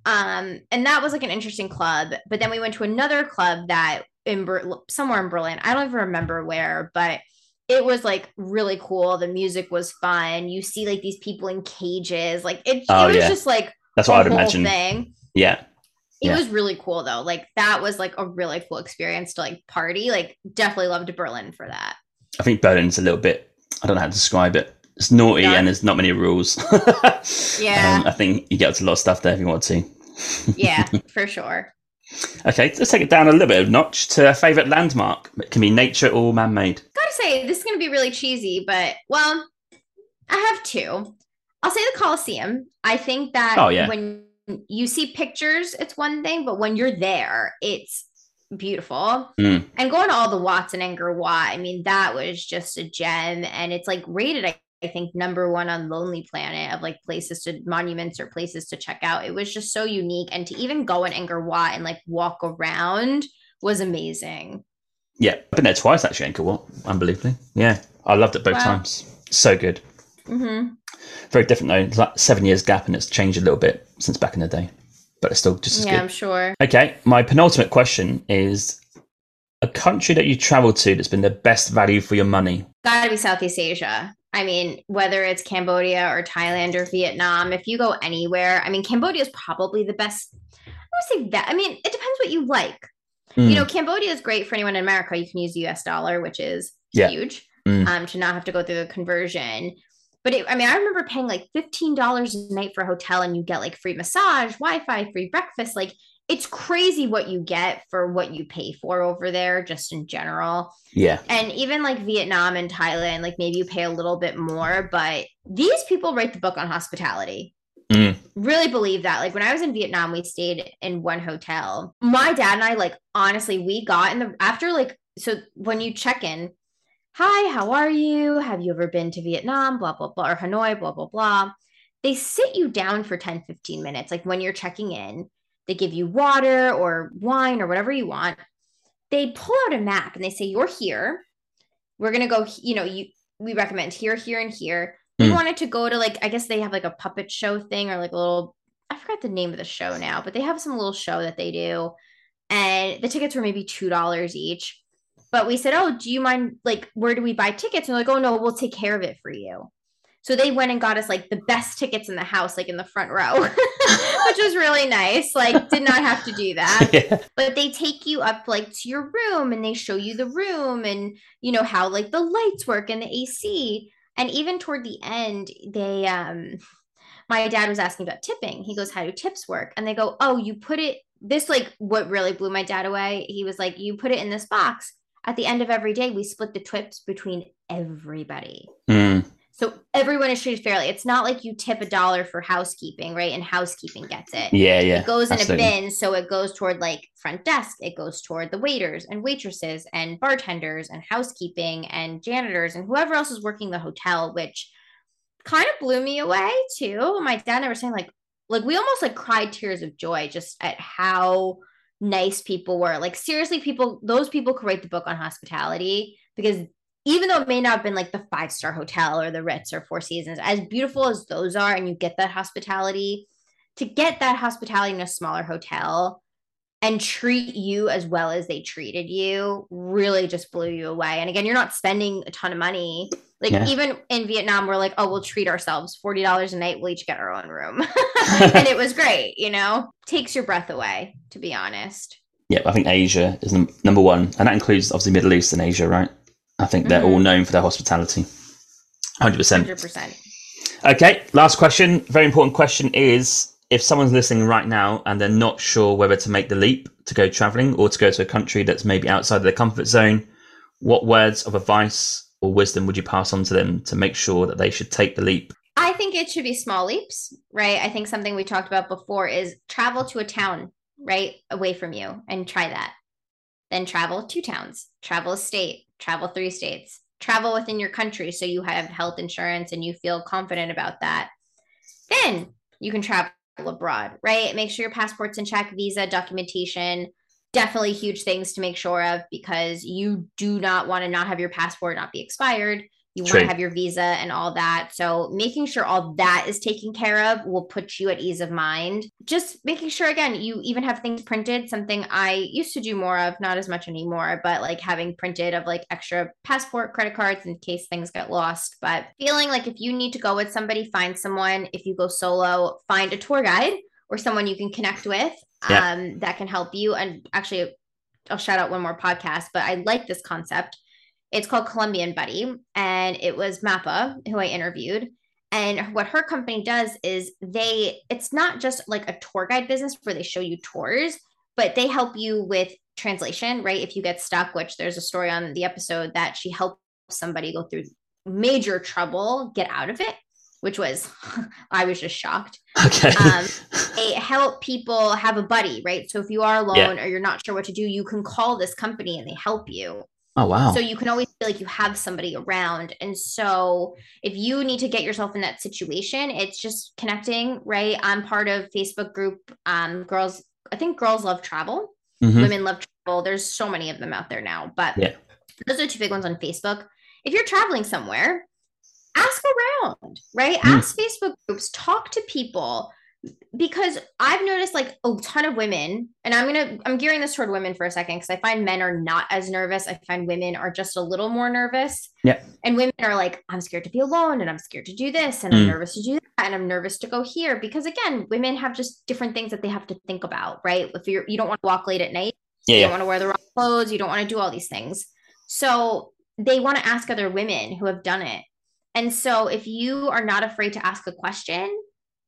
Um, and that was like an interesting club. But then we went to another club that in Ber- somewhere in Berlin, I don't even remember where, but it was like really cool. The music was fun. You see like these people in cages. Like it, oh, it was yeah. just like that's what I'd imagine. Thing. Yeah. It yeah. was really cool though. Like that was like a really cool experience to like party. Like definitely loved Berlin for that. I think Berlin's a little bit, I don't know how to describe it. It's naughty yeah. and there's not many rules. yeah. Um, I think you get up to a lot of stuff there if you want to. yeah, for sure. Okay, let's take it down a little bit of notch to a favourite landmark. It can be nature or man-made. Gotta say, this is going to be really cheesy, but well, I have two. I'll say the Colosseum. I think that oh, yeah. when you see pictures, it's one thing, but when you're there, it's beautiful. Mm. And going to all the Watts and Angkor Wat, I mean, that was just a gem. And it's like rated, I, I think, number one on Lonely Planet of like places to monuments or places to check out. It was just so unique. And to even go in Angkor Wat and like walk around was amazing. Yeah. I've been there twice, actually, Angkor Wat. Unbelievably. Yeah. I loved it both wow. times. So good. Mm-hmm. Very different though. It's like seven years gap and it's changed a little bit since back in the day, but it's still just as yeah, good. Yeah, I'm sure. Okay, my penultimate question is a country that you traveled to that's been the best value for your money. Gotta be Southeast Asia. I mean, whether it's Cambodia or Thailand or Vietnam, if you go anywhere, I mean, Cambodia is probably the best. I would say that. I mean, it depends what you like. Mm. You know, Cambodia is great for anyone in America. You can use the U S dollar, which is yeah. huge, mm. um, to not have to go through the conversion. But it, I mean, I remember paying like fifteen dollars a night for a hotel and you get like free massage, Wi-Fi, free breakfast. Like it's crazy what you get for what you pay for over there just in general. Yeah. And even like Vietnam and Thailand, like maybe you pay a little bit more, but these people write the book on hospitality. Mm. Really believe that. Like when I was in Vietnam, we stayed in one hotel. My dad and I, like, honestly, we got in the, after like, so when you check in, hi, how are you? Have you ever been to Vietnam? Blah, blah, blah, or Hanoi, blah, blah, blah. They sit you down for ten, fifteen minutes. Like when you're checking in, they give you water or wine or whatever you want. They pull out a map and they say, you're here. We're going to go, you know, you. we recommend here, here, and here. Mm. We wanted to go to like, I guess they have like a puppet show thing or like a little, I forgot the name of the show now, but they have some little show that they do. And the tickets were maybe two dollars each. But we said, oh, do you mind, like, where do we buy tickets? And they're like, oh, no, we'll take care of it for you. So they went and got us, like, the best tickets in the house, like, in the front row, which was really nice. Like, did not have to do that. Yeah. But they take you up, like, to your room, and they show you the room and, you know, how, like, the lights work and the A C. And even toward the end, they, um, my dad was asking about tipping. He goes, how do tips work? And they go, oh, you put it, this, like, what really blew my dad away. He was like, you put it in this box. At the end of every day, we split the tips between everybody. Mm. So everyone is treated fairly. It's not like you tip a dollar for housekeeping, right? And housekeeping gets it. Yeah, yeah. It goes in absolutely. a bin. So it goes toward, like, front desk. It goes toward the waiters and waitresses and bartenders and housekeeping and janitors and whoever else is working the hotel, which kind of blew me away too. My dad and I were saying, like, like we almost like cried tears of joy just at how nice people were. Like, seriously, people, those people could write the book on hospitality, because even though it may not have been like the five-star hotel or the Ritz or Four Seasons, as beautiful as those are, and you get that hospitality, to get that hospitality in a smaller hotel and treat you as well as they treated you really just blew you away. And again, you're not spending a ton of money. Like, yeah. even in Vietnam, we're like, oh, we'll treat ourselves. forty dollars a night, we'll each get our own room. And it was great, you know? Takes your breath away, to be honest. Yeah, I think Asia is num- number one. And that includes, obviously, Middle East and Asia, right? I think they're mm-hmm. all known for their hospitality. one hundred percent. one hundred percent. Okay, last question. Very important question is, if someone's listening right now and they're not sure whether to make the leap to go traveling or to go to a country that's maybe outside of their comfort zone, what words of advice or wisdom would you pass on to them to make sure that they should take the leap? I think it should be small leaps, right? I think something we talked about before is travel to a town, right, away from you, and try that. Then travel two towns, travel a state, travel three states, travel within your country so you have health insurance and you feel confident about that. Then you can travel abroad, right? Make sure your passport's in check, visa, documentation, definitely huge things to make sure of, because you do not want to not have your passport not be expired. You True. want to have your visa and all that. So making sure all that is taken care of will put you at ease of mind. Just making sure, again, you even have things printed, something I used to do more of, not as much anymore, but like having printed of like extra passport, credit cards in case things get lost. But feeling like if you need to go with somebody, find someone. If you go solo, find a tour guide or someone you can connect with yeah. um, that can help you. And actually, I'll shout out one more podcast, but I like this concept. It's called Colombian Buddy, and it was Mappa who I interviewed. And what her company does is they, it's not just like a tour guide business where they show you tours, but they help you with translation, right? If you get stuck, which there's a story on the episode that she helped somebody go through major trouble, get out of it, which was, I was just shocked. Okay. Um, they help people have a buddy, right? So if you are alone yeah. or you're not sure what to do, you can call this company and they help you. Oh, wow. So you can always feel like you have somebody around. And so if you need to get yourself in that situation, it's just connecting, right? I'm part of Facebook group, um, girls, I think Girls Love Travel. Mm-hmm. Women Love Travel. There's so many of them out there now, but yeah. those are two big ones on Facebook. If you're traveling somewhere, ask around, right? Mm. Ask Facebook groups, talk to people, because I've noticed like a ton of women, and I'm going to, I'm gearing this toward women for a second, because I find men are not as nervous. I find women are just a little more nervous. Yeah. And women are like, I'm scared to be alone, and I'm scared to do this, and mm. I'm nervous to do that, and I'm nervous to go here, because again, women have just different things that they have to think about, right? If you're, you don't want to walk late at night, yeah, you don't yeah. want to wear the wrong clothes, you don't want to do all these things. So they want to ask other women who have done it. And so if you are not afraid to ask a question,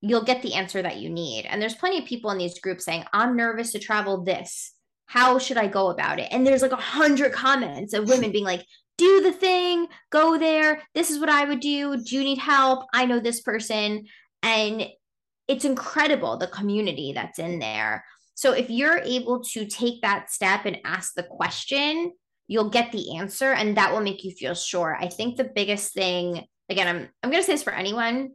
you'll get the answer that you need. And there's plenty of people in these groups saying, I'm nervous to travel this. How should I go about it? And there's like a hundred comments of women being like, do the thing, go there. This is what I would do. Do you need help? I know this person. And it's incredible, the community that's in there. So if you're able to take that step and ask the question, you'll get the answer, and that will make you feel sure. I think the biggest thing, again, I'm, I'm going to say this for anyone,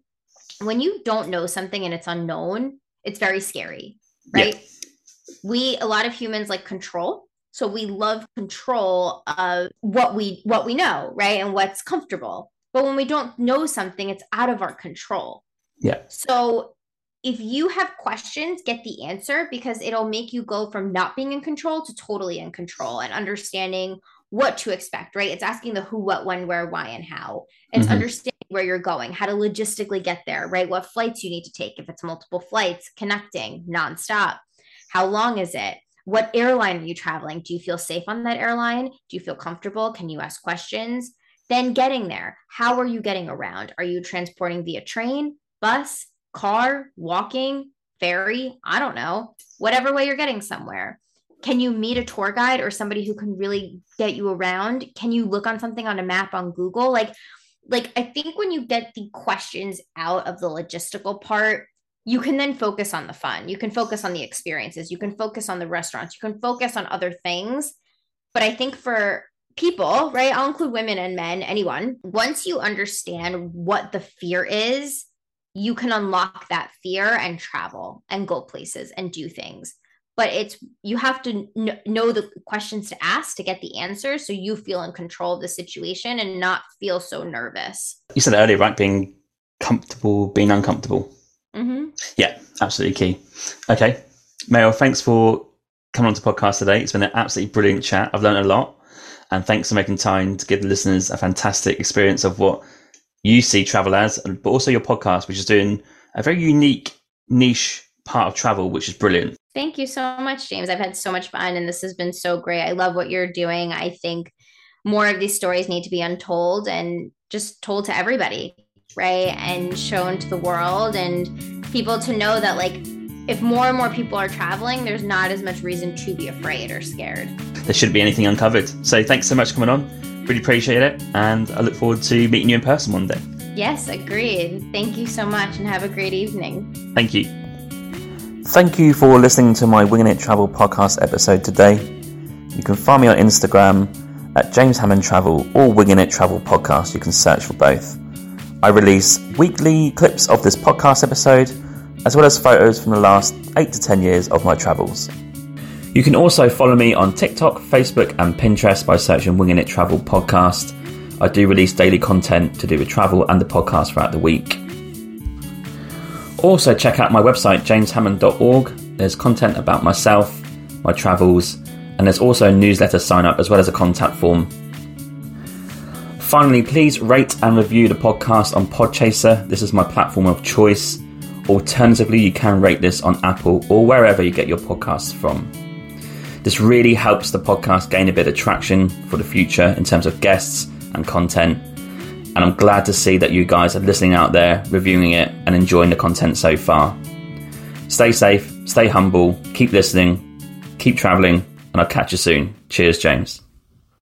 when you don't know something and it's unknown, it's very scary, right? Yeah. We, a lot of humans like control. So we love control of what we, what we know, right? And what's comfortable. But when we don't know something, it's out of our control. Yeah. So if you have questions, get the answer, because it'll make you go from not being in control to totally in control and understanding what to expect, right? It's asking the who, what, when, where, why, and how. It's mm-hmm. understanding where you're going, how to logistically get there, right? What flights you need to take, if it's multiple flights, connecting nonstop. How long is it? What airline are you traveling? Do you feel safe on that airline? Do you feel comfortable? Can you ask questions? Then getting there, how are you getting around? Are you transporting via train, bus, car, walking, ferry? I don't know. Whatever way you're getting somewhere. Can you meet a tour guide or somebody who can really get you around? Can you look on something on a map on Google? Like, like I think when you get the questions out of the logistical part, you can then focus on the fun. You can focus on the experiences. You can focus on the restaurants. You can focus on other things. But I think for people, right, I'll include women and men, anyone, once you understand what the fear is, you can unlock that fear and travel and go places and do things. But it's, you have to kn- know the questions to ask to get the answers, so you feel in control of the situation and not feel so nervous. You said earlier, right, being comfortable, being uncomfortable. Mm-hmm. Yeah, absolutely key. Okay, Marielle, thanks for coming on to the podcast today. It's been an absolutely brilliant chat. I've learned a lot, and thanks for making time to give the listeners a fantastic experience of what you see travel as, but also your podcast, which is doing a very unique niche part of travel, which is brilliant. Thank you so much, James. I've had so much fun, and this has been so great. I love what you're doing. I think more of these stories need to be untold and just told to everybody, right, and shown to the world, and people to know that, like, if more and more people are traveling, there's not as much reason to be afraid or scared. There shouldn't be anything uncovered. So thanks so much for coming on. Really appreciate it, and I look forward to meeting you in person one day. Yes, agreed. Thank you so much, and have a great evening. Thank you. Thank you for listening to my Winging It Travel podcast episode today. You can find me on Instagram at James Hammond Travel or Winging It Travel Podcast. You can search for both. I release weekly clips of this podcast episode, as well as photos from the last eight to ten years of my travels. You can also follow me on TikTok, Facebook and Pinterest by searching Winging It Travel Podcast. I do release daily content to do with travel and the podcast throughout the week. Also check out my website, james hammond dot org. There's content about myself, my travels, and there's also a newsletter sign up as well as a contact form. Finally, please rate and review the podcast on Podchaser. This is my platform of choice. Alternatively, you can rate this on Apple or wherever you get your podcasts from. This really helps the podcast gain a bit of traction for the future in terms of guests and content. And I'm glad to see that you guys are listening out there, reviewing it and enjoying the content so far. Stay safe, stay humble, keep listening, keep traveling, and I'll catch you soon. Cheers, James.